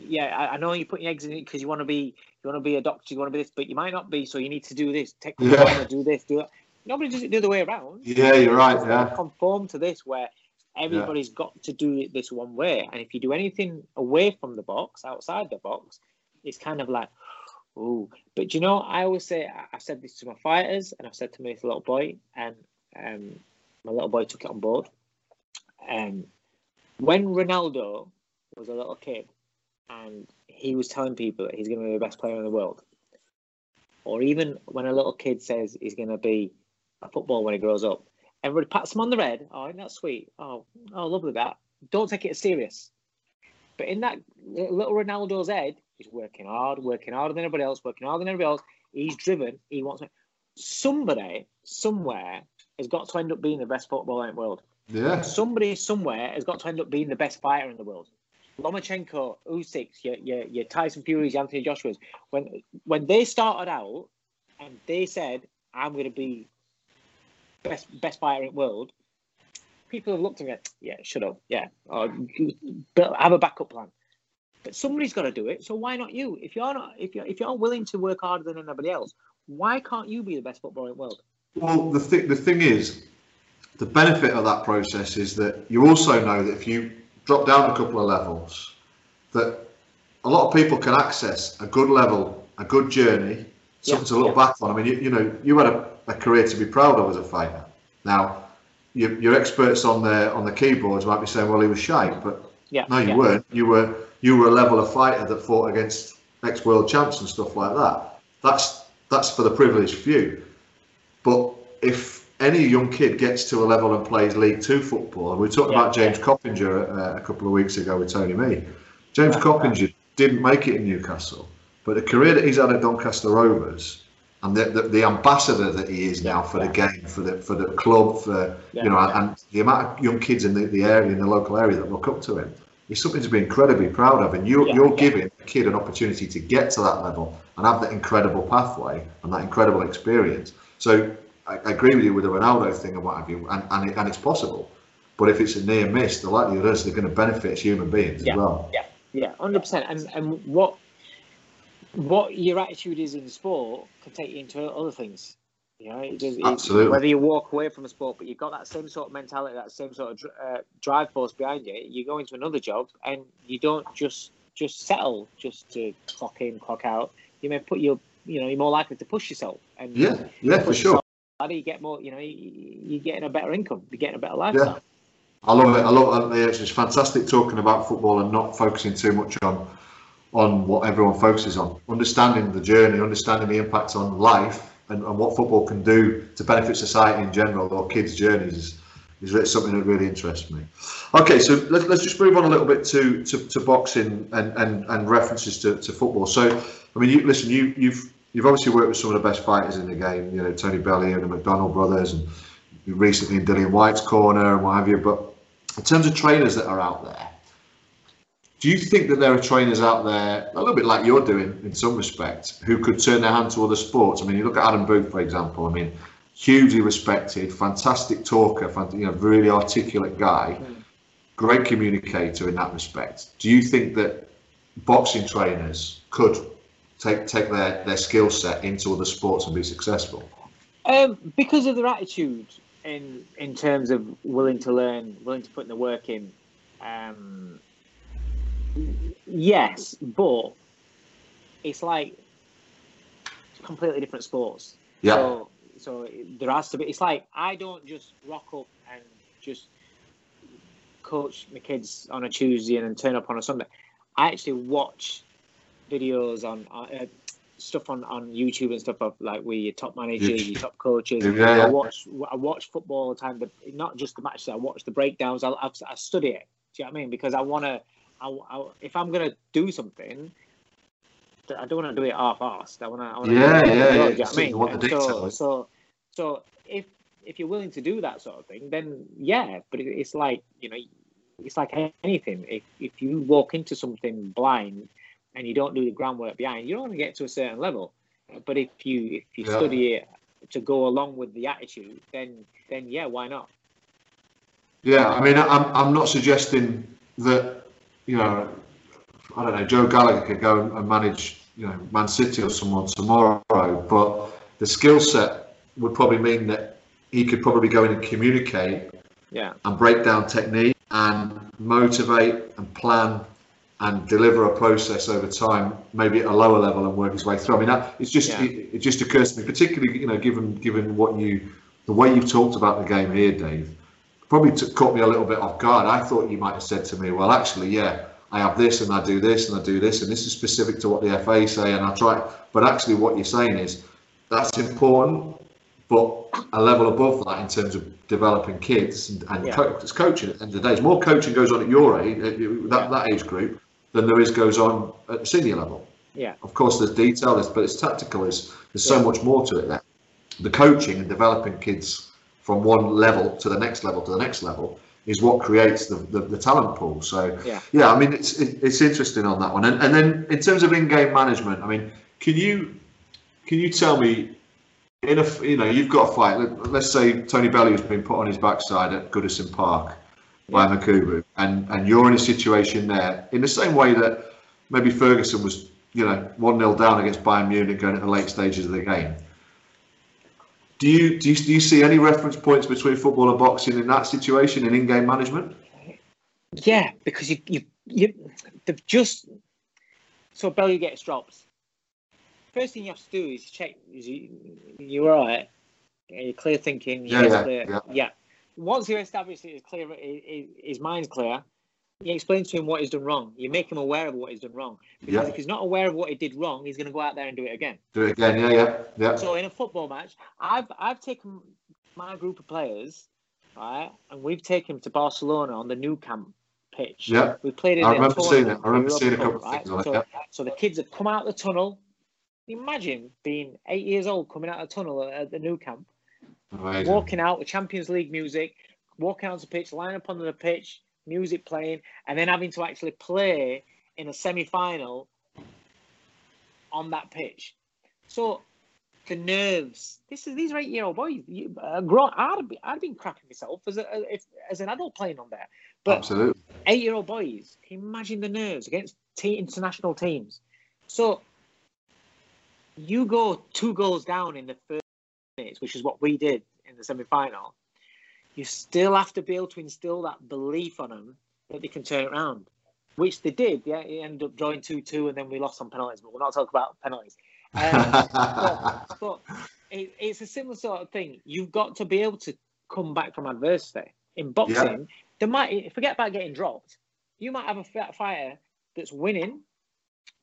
yeah, I, I know you're putting your eggs in it because you want to be you want to be a doctor, you want to be this, but you might not be, so you need to do this. Take yeah. to do this, do that. Nobody does it the other way around. Yeah, you're right, yeah. Conform to this where... Everybody's yeah. got to do it this one way, and if you do anything away from the box, outside the box, it's kind of like, Oh, but do you know, I always say, I've said this to my fighters and I've said to my little boy, and um, my little boy took it on board. Um, when Ronaldo was a little kid and he was telling people that he's going to be the best player in the world, or even when a little kid says he's going to be a footballer when he grows up, everybody pats him on the head. Oh, isn't that sweet? Oh, oh, lovely that. Don't take it as serious. But in that little Ronaldo's head, he's working hard, working harder than everybody else, working harder than everybody else. He's driven. He wants to... Somebody, somewhere, has got to end up being the best footballer in the world. Yeah. Somebody, somewhere, has got to end up being the best fighter in the world. Lomachenko, Usyk, your, your, your Tyson Fury's, Anthony Joshua's. When, when they started out and they said, I'm going to be best best fighter in the world, people have looked at it, yeah, shut up, yeah, or have a backup plan. But somebody's got to do it, so why not you? If you're not, if you're, if you're willing to work harder than anybody else, why can't you be the best footballer in the world? Well, the, th- the thing is, the benefit of that process is that you also know that if you drop down a couple of levels, that a lot of people can access a good level, a good journey, something yeah, to look yeah. back on. I mean, you, you know, you had a, a career to be proud of as a fighter. Now, you, your experts on the on the keyboards might be saying, well, he was shite, but yeah, no, you yeah. weren't. You were you were a level of fighter that fought against ex-world champs and stuff like that. That's that's for the privileged few. But if any young kid gets to a level and plays League Two football, and we talked yeah, about James yeah. Coppinger uh, a couple of weeks ago with Tony Mee. James Coppinger didn't make it in Newcastle, but the career that he's had at Doncaster Rovers, and the, the, the ambassador that he is now for the game, for the for the club, for yeah. you know, and, and the amount of young kids in the, the area, in the local area that look up to him, is something to be incredibly proud of. And you, yeah. you're giving a kid an opportunity to get to that level and have that incredible pathway and that incredible experience. So I, I agree with you with the Ronaldo thing and what have you, and and, it, and it's possible. But if it's a near miss, the likelihood is they're going to benefit as human beings yeah. as well. Yeah, yeah, one hundred percent. And and what. What your attitude is in sport can take you into other things. You know, it does, absolutely. It, whether you walk away from a sport, but you've got that same sort of mentality, that same sort of uh, drive force behind you, you go into another job and you don't just just settle just to clock in, clock out. You may put your, you know, you're more likely to push yourself. And yeah, yeah, for sure. Harder, you get more, you know, you, you're getting a better income, you're getting a better lifestyle. Yeah. I love it. I love it. It's fantastic talking about football and not focusing too much on. on what everyone focuses on, understanding the journey, understanding the impact on life and, and what football can do to benefit society in general or kids' journeys is, is really something that really interests me. Okay, so let's, let's just move on a little bit to to, to boxing and, and, and references to, to football. So, I mean, you, listen, you, you've you've obviously worked with some of the best fighters in the game, you know, Tony Bellew and the McDonnell brothers, and recently in Dillian White's corner and what have you, but in terms of trainers that are out there, do you think that there are trainers out there, a little bit like you're doing in some respects, who could turn their hand to other sports? I mean, you look at Adam Booth, for example. I mean, hugely respected, fantastic talker, you know, really articulate guy, great communicator in that respect. Do you think that boxing trainers could take take their, their skill set into other sports and be successful? Um, because of their attitude in in terms of willing to learn, willing to put in the work in. Um, Yes, but it's like completely different sports. Yeah. So, so there has to be. It's like I don't just rock up and just coach my kids on a Tuesday and then turn up on a Sunday. I actually watch videos on uh, stuff on, on YouTube and stuff of like with your top managers, your top coaches. Yeah, yeah. I watch I watch football all the time, but not just the matches. I watch the breakdowns. I I, I study it. Do you know what I mean? Because I want to. I, I, if I'm gonna do something, I don't want to do it half-assed. I want to. I wanna yeah, do it, yeah, you know, yeah. I mean, what the so, so, so if if you're willing to do that sort of thing, then yeah. But it, it's like you know, it's like anything. If if you walk into something blind and you don't do the groundwork behind, you're not gonna get to a certain level. But if you if you yeah. study it to go along with the attitude, then then yeah, why not? Yeah, I mean, I'm I'm not suggesting that. You know, I don't know, Joe Gallagher could go and manage, you know, Man City or someone tomorrow, but the skill set would probably mean that he could probably go in and communicate yeah. and break down technique and motivate and plan and deliver a process over time, maybe at a lower level, and work his way through. I mean, that, it's just yeah. it, it just occurs to me, particularly you know, given given what you the way you've talked about the game here, Dave, probably took, caught me a little bit off guard. I thought you might have said to me, well, actually, yeah, I have this and I do this and I do this, and this is specific to what the F A say, and I try. But actually, what you're saying is that's important, but a level above that in terms of developing kids and, and yeah. co- it's coaching at the end of the day. It's more coaching goes on at your age, that, that age group, than there is goes on at the senior level. Yeah. Of course, there's detail, there's, but it's tactical. There's, there's yeah. so much more to it there. The coaching and developing kids from one level to the next level to the next level is what creates the, the, the talent pool. So, yeah. yeah, I mean, it's it, it's interesting on that one. And, and then in terms of in-game management, I mean, can you can you tell me, in a, you know, you've got a fight. Let's say Tony Bellew has been put on his backside at Goodison Park by Makubu, and and you're in a situation there in the same way that maybe Ferguson was, you know, one nil down against Bayern Munich going at the late stages of the game. Do you do you, do you see any reference points between football and boxing in that situation and in-game management? Yeah, because you you you they've just so Bellew gets dropped. First thing you have to do is check is you you're all right. Are you clear thinking? Yeah, yeah, clear. yeah. yeah. Once you establish that his, clear, his mind's clear, you explain to him what he's done wrong. You make him aware of what he's done wrong. Because yeah. if he's not aware of what he did wrong, he's going to go out there and do it again. Do it again, yeah, yeah. yeah. So in a football match, I've I've taken my group of players, right, and we've taken them to Barcelona on the Nou Camp pitch. Yeah, we played in I remember seeing it. I remember seeing a couple of things like that. So the kids have come out the tunnel. Imagine being eight years old, coming out of the tunnel at the Nou Camp. Amazing. Walking out with Champions League music, walking out to pitch, line up on the pitch, music playing, and then having to actually play in a semi-final on that pitch. So the nerves. This is these are eight-year-old boys. You, uh, grown, I'd have been, I'd have been cracking myself as a, if, as an adult playing on there. But Absolutely. eight-year-old boys, can you imagine the nerves against t- international teams? So you go two goals down in the first. Which is what we did in the semi-final. You still have to be able to instill that belief on them that they can turn it around, which they did. Yeah, it ended up drawing two-two, and then we lost on penalties. But we'll not talk about penalties. Um, but but it, it's a similar sort of thing. You've got to be able to come back from adversity. In boxing, yeah. they might forget about getting dropped. You might have a fighter that's winning.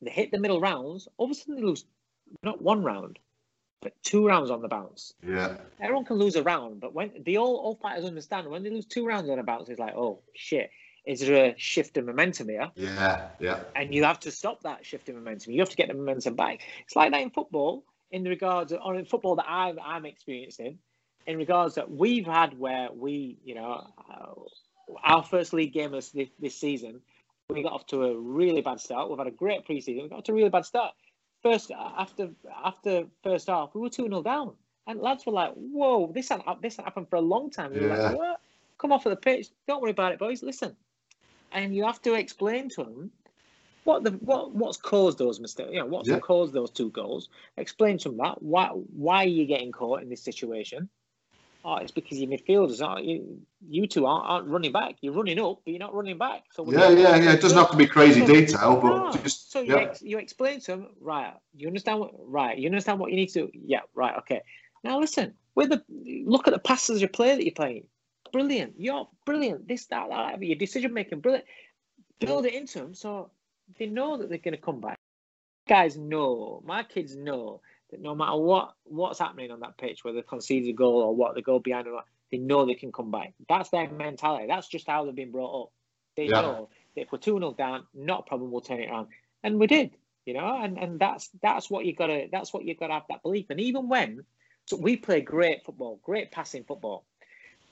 They hit the middle rounds. All of a sudden, they lose not one round. But two rounds on the bounce. Yeah. Everyone can lose a round, but when the all, all fighters understand when they lose two rounds on a bounce, it's like, oh shit, is there a shift in momentum here? Yeah, yeah. And you have to stop that shift in momentum. You have to get the momentum back. It's like that in football, in regards, or in football that I'm I'm experiencing, in regards that we've had where we, you know, our first league game this this season, we got off to a really bad start. We've had a great preseason. We got off to a really bad start. First after after first half, we were two nil down, and lads were like, "Whoa, this this happened for a long time." We yeah. were like, "What? Come off of the pitch. Don't worry about it, boys. Listen." And you have to explain to them what the what what's caused those mistakes. You know, what's yeah. caused those two goals. Explain to them that why why are you getting caught in this situation? Oh, it's because your midfielders aren't you. You two aren't, aren't running back. You're running up, but you're not running back. So yeah, yeah, yeah. It doesn't have to be crazy so, detail, no. but just so you, yeah. ex- you explain to them, right? You understand what, right? You understand what you need to. Yeah, right. Okay. Now listen. With the look at the passes you play that you're playing. Brilliant. You're brilliant. This, that, that. Your decision making, brilliant. Build it into them so they know that they're going to come back. Guys know. My kids know. No matter what, what's happening on that pitch, whether they concede a goal or what, the goal behind or not, they know they can come back. That's their mentality. That's just how they've been brought up. They yeah. know that if we're two nil down, not a problem, we'll turn it around. And we did, you know, and, and that's that's what you gotta that's what you gotta have that belief. And even when so we play great football, great passing football,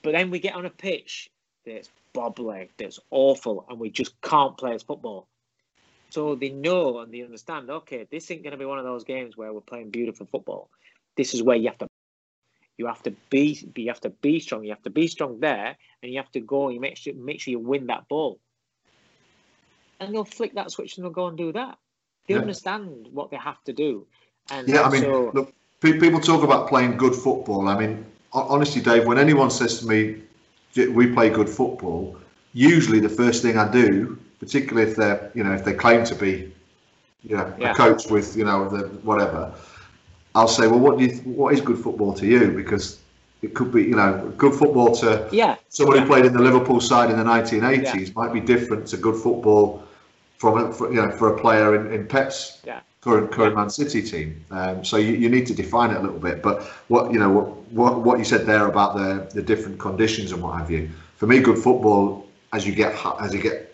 but then we get on a pitch that's bobbly, that's awful, and we just can't play as football. So they know and they understand, okay, this ain't going to be one of those games where we're playing beautiful football. This is where you have to you have to be you have to be strong. You have to be strong there, and you have to go and make sure, make sure you win that ball. And they'll flick that switch and they'll go and do that. They yeah. understand what they have to do. And yeah, I mean, so, look, people talk about playing good football. I mean, honestly, Dave, when anyone says to me, we play good football, usually the first thing I do particularly if they're, you know, if they claim to be, you know, yeah. a coach with, you know, the, whatever. I'll say, well, what do you, what is good football to you? Because it could be, you know, good football to yeah. someone yeah. who played in the Liverpool side in the nineteen eighties yeah. might be different to good football from, for, you know, for a player in, in Pep's yeah. current current Man City team. Um, so you, you need to define it a little bit. But what, you know, what what, what you said there about the, the different conditions and what have you. For me, good football as you get as you get,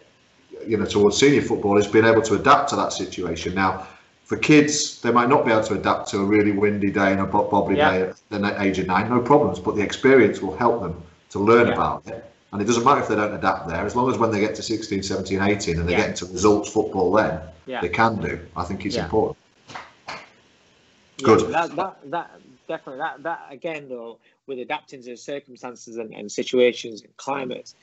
you know, towards senior football is being able to adapt to that situation. Now, for kids, they might not be able to adapt to a really windy day and a bobbly yeah. day at the age of nine, no problems, but the experience will help them to learn yeah. about it. And it doesn't matter if they don't adapt there, as long as when they get to sixteen, seventeen, eighteen and they yeah. get into results football then, yeah. they can do. I think it's yeah. important. Good. Yeah, that, that, that, definitely. That, that again, though, with adapting to circumstances and, and situations and climates,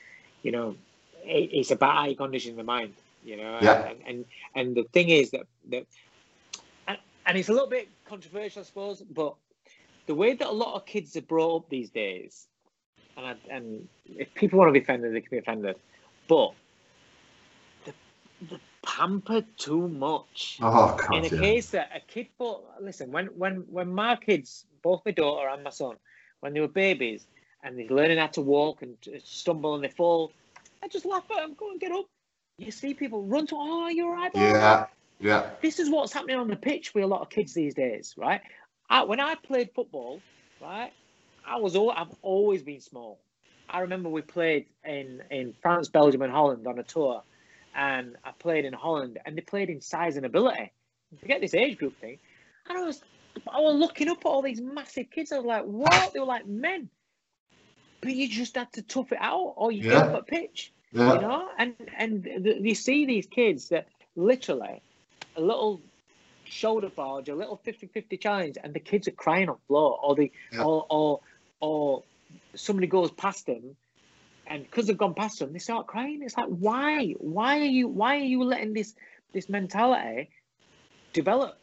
you know, it, it's about how you condition the mind, you know. Yeah. And, and, and the thing is that... that And it's a little bit controversial, I suppose, but the way that a lot of kids are brought up these days, and, I, and if people want to be offended, they can be offended, but they're, they're pampered too much. Oh, God, in a yeah. case that a kid thought, listen, when, when, when my kids, both my daughter and my son, when they were babies, and they're learning how to walk and stumble and they fall, I just laugh at them, go and get up. You see people run to, oh, you're right. Yeah. Yeah, this is what's happening on the pitch with a lot of kids these days, right? I, when I played football, right, I was all, I've always been small. I remember we played in in France, Belgium, and Holland on a tour, and I played in Holland, and they played in size and ability. Forget this age group thing. And I was, I was looking up at all these massive kids. I was like, what? They were like men, but you just had to tough it out, or you yeah. get up at pitch, yeah. you know. And and th- you see these kids that literally. A little shoulder barge, a little fifty-fifty challenge, and the kids are crying on the floor, or the yeah. or, or or somebody goes past them, and because they've gone past them, they start crying. It's like, why, why are you, why are you letting this this mentality develop?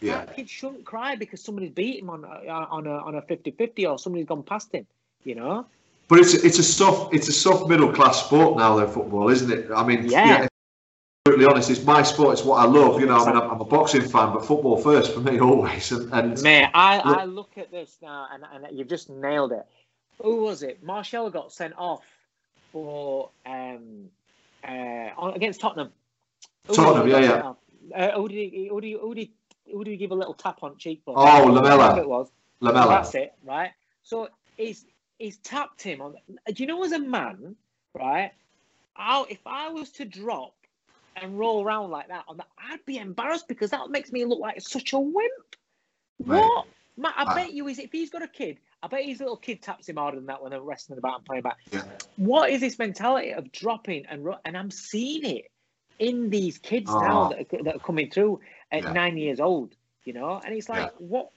Yeah, that kid shouldn't cry because somebody's beat him on on a on a fifty-fifty or somebody's gone past him, you know. But it's it's a soft it's a soft middle class sport now, though, football, isn't it? I mean, yeah. yeah. Brutally honest, it's my sport. It's what I love. You know, I mean, I'm a boxing fan, but football first for me always. And, and mate, I, I look at this now, and, and you've just nailed it. Who was it? Martial got sent off for um uh against Tottenham. Who Tottenham, yeah, yeah. Uh, who, did he, who, did he, who did he who did he give a little tap on cheekbone? Oh, Lamella. It was Lamella. That's it, right? So he's he's tapped him on. Do you know, as a man, right? I if I was to drop. And roll around like that, on that, I'd be embarrassed because that makes me look like such a wimp. Mate, what? Matt, I, I bet you is if he's got a kid, I bet his little kid taps him harder than that when they're wrestling about and playing back. Yeah. What is this mentality of dropping and and I'm seeing it in these kids oh. now that are, that are coming through at yeah. nine years old, you know? And it's like, yeah. what,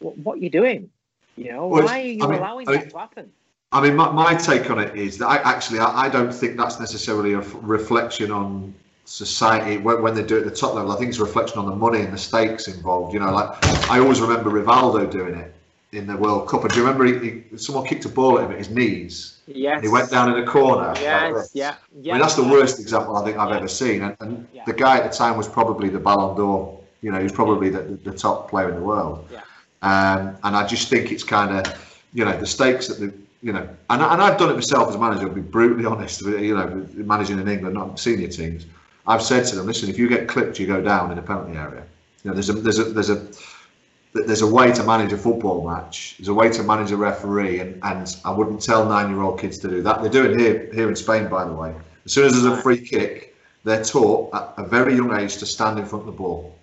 what what are you doing? You know, well, why are you I mean, allowing I mean, that to happen? I mean, my, my take on it is that I actually I, I don't think that's necessarily a f- reflection on. Society when, when they do it at the top level, I think it's a reflection on the money and the stakes involved. You know, like I always remember Rivaldo doing it in the World Cup. And do you remember he, he, someone kicked a ball at him at his knees? Yes. And he went down in a corner. Yes. Like yeah. yeah. I mean, that's the worst example I think I've yeah. ever seen. And, and yeah. the guy at the time was probably the Ballon d'Or. You know, he was probably the, the, the top player in the world. Yeah. Um, and I just think it's kind of, you know, the stakes that the You know, and and I've done it myself as a manager. I'll be brutally honest. You know, managing in England, not senior teams. I've said to them, listen, if you get clipped, you go down in the penalty area. You know, there's a there's a there's a there's a way to manage a football match. There's a way to manage a referee, and, and I wouldn't tell nine-year-old kids to do that. They do it here here in Spain, by the way. As soon as there's a free kick, they're taught at a very young age to stand in front of the ball.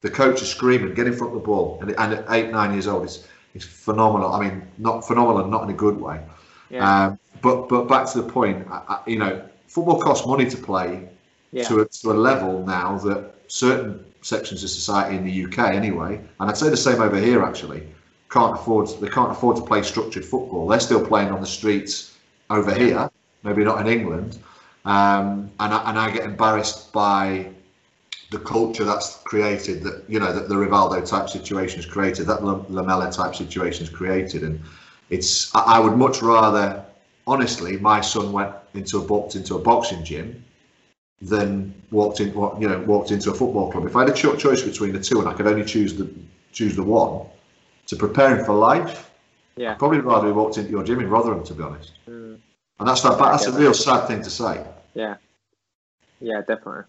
The coach is screaming, get in front of the ball, and, and at eight, nine years old, it's it's phenomenal. I mean, not phenomenal, not in a good way. Yeah. Um, but but back to the point, I, I, you know, football costs money to play. Yeah. To, a, to a level now that certain sections of society in the U K anyway, and I'd say the same over here actually, can't afford. They can't afford to play structured football. They're still playing on the streets over yeah. here, maybe not in England. Um, and, I, and I get embarrassed by the culture that's created, that, you know, that the Rivaldo type situation has created, that Lamella type situation has created. And it's, I would much rather, honestly, my son went into a, box, into a boxing gym than walked in, what you know, walked into a football club. If I had a choice between the two and I could only choose the choose the one to prepare him for life, yeah, I'd probably rather he walked into your gym in Rotherham, to be honest. Mm. And that's that. That's a real sad thing to say. Yeah, yeah, definitely.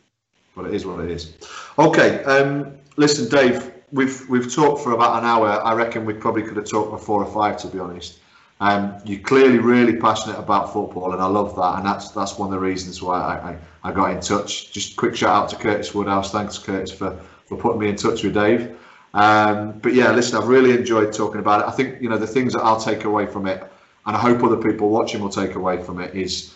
But it is what it is. Okay, um, listen, Dave. We've we've talked for about an hour. I reckon we probably could have talked for four or five, to be honest. Um, you're clearly really passionate about football, and I love that. And that's that's one of the reasons why I, I, I got in touch. Just quick shout out to Curtis Woodhouse. Thanks, Curtis, for, for putting me in touch with Dave. Um, but yeah, listen, I've really enjoyed talking about it. I think, you know, the things that I'll take away from it, and I hope other people watching will take away from it, is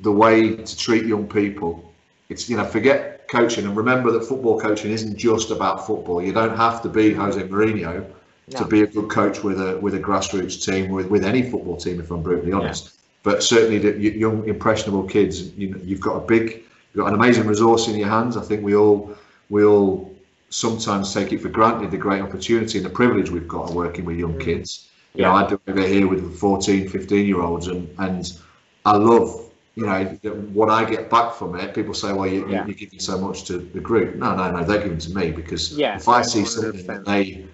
the way to treat young people. It's, you know, forget coaching and remember that football coaching isn't just about football. You don't have to be Jose Mourinho. No. To be a good coach with a with a grassroots team, with with any football team, if I'm brutally honest. Yeah. But certainly the young impressionable kids, you know, you've got a big, you've got an amazing resource in your hands. I think we all we all sometimes take it for granted, the great opportunity and the privilege we've got of working with young mm. kids. You yeah. know, I do it here with fourteen, fifteen year olds, and and I love, you know, what I get back from it. People say, well, you, yeah. you're giving so much to the group. No, no, no, they're giving to me, because yeah, if I see one hundred percent something that they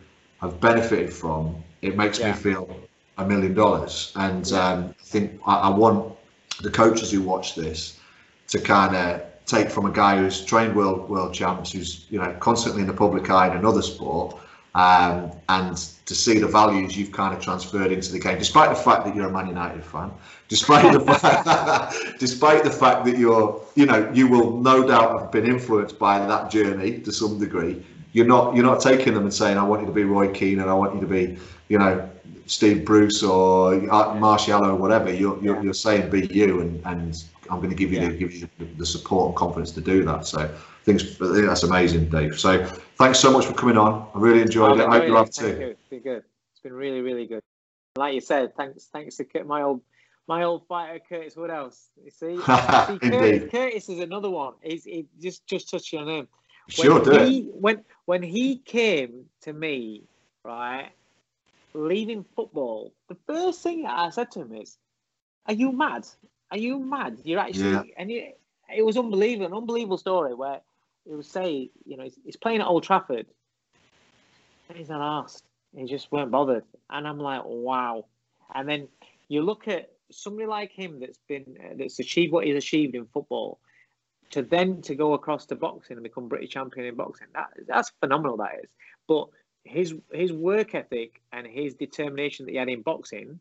I've benefited from, it makes yeah. me feel a million dollars. And yeah. um, I think I, I want the coaches who watch this to kind of take from a guy who's trained world world champs, who's, you know, constantly in the public eye in another sport, um, and to see the values you've kind of transferred into the game, despite the fact that you're a Man United fan, despite the fact, despite the fact that you're, you know, you will no doubt have been influenced by that journey to some degree. You're not you're not taking them and saying, I want you to be Roy Keane and I want you to be, you know, Steve Bruce or Martial or whatever. You're you're, yeah. you're saying be you, and, and I'm going to give you yeah. the, give you the support and confidence to do that. So I think that's amazing, Dave. So thanks so much for coming on. I really enjoyed oh, it. I hope you have too. You. It's been good. It's been really really good. Like you said, thanks thanks to my old my old fighter Curtis Woodhouse. You see, see Curtis, Curtis is another one. He's he just just touching on him. When sure he, do. When when he came to me, right, leaving football, the first thing I said to him is, "Are you mad? Are you mad? You're actually..." Yeah. And it, it was unbelievable, an unbelievable story where he would say, "You know, he's, he's playing at Old Trafford, and he's not asked. He just weren't bothered." And I'm like, "Wow!" And then you look at somebody like him that's been uh, that's achieved what he's achieved in football. To then to go across to boxing and become British champion in boxing, that that's phenomenal. That is, but his his work ethic and his determination that he had in boxing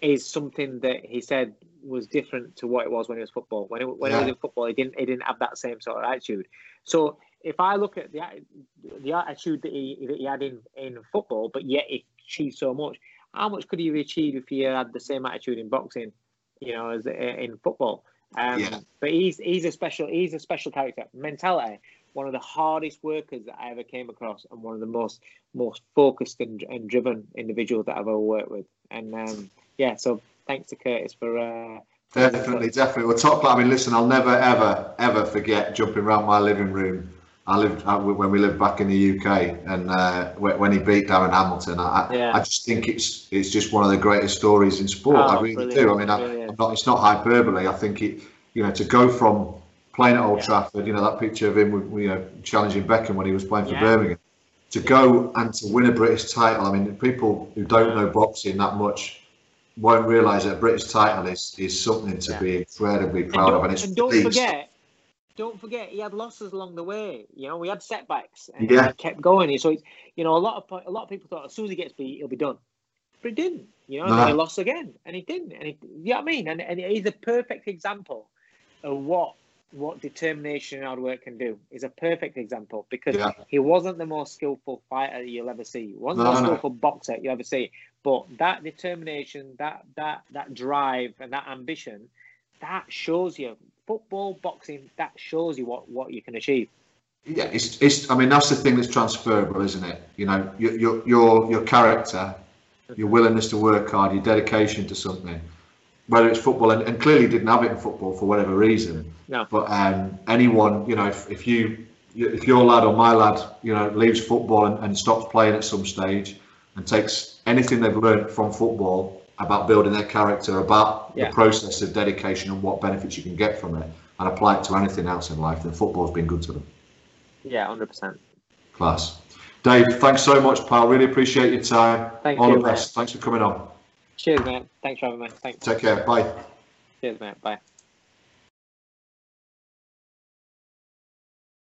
is something that he said was different to what it was when he was football. When it, when yeah. he was in football, he didn't he didn't have that same sort of attitude. So if I look at the the attitude that he that he had in in football, but yet he achieved so much. How much could he have achieved if he had the same attitude in boxing, you know, as in football? Um, yeah. But he's he's a special he's a special character. Mentality, one of the hardest workers that I ever came across, and one of the most most focused and, and driven individuals that I've ever worked with. And um, yeah, so thanks to Curtis for uh, definitely definitely. Well, top. I mean, listen, I'll never ever ever forget jumping around my living room. I lived I, when we lived back in the U K, and uh, when he beat Darren Hamilton, I, yeah. I just think it's it's just one of the greatest stories in sport. Oh, I really brilliant. do. I mean, I, I'm not, it's not hyperbole. I think it, you know, to go from playing at Old yeah. Trafford, you know, that picture of him, with, you know, challenging Beckham when he was playing for yeah. Birmingham, to yeah. go and to win a British title. I mean, people who don't know boxing that much won't realise that a British title is is something to yeah. be incredibly proud of, and it's and don't it's, forget. Don't forget, he had losses along the way. You know, we had setbacks, and yeah. he kept going. So, it's, you know, a lot of a lot of people thought as soon as he gets beat, he'll be done, but he didn't. You know, no. and he lost again, and he didn't. And he, you know what I mean? And, and he's a perfect example of what what determination and hard work can do. He's a perfect example, because yeah. he wasn't the most skillful fighter you'll ever see. He wasn't no, the most no. skillful boxer you'll ever see. But that determination, that that that drive, and that ambition, that shows you. Football, boxing, that shows you what, what you can achieve. Yeah, it's, it's, I mean, that's the thing that's transferable, isn't it? You know, your, your, your, your character, your willingness to work hard, your dedication to something, whether it's football, and, and clearly didn't have it in football for whatever reason. No. But um, anyone, you know, if, if you, if your lad or my lad, you know, leaves football and, and stops playing at some stage and takes anything they've learned from football about building their character, about yeah. the process of dedication and what benefits you can get from it, and apply it to anything else in life, then football's been good to them. Yeah, one hundred percent. Class. Dave, thanks so much, pal. Really appreciate your time. Thank All you, the best. Mate. Thanks for coming on. Cheers, mate. Thanks for having me. Thanks. Take care. Bye. Cheers, mate. Bye.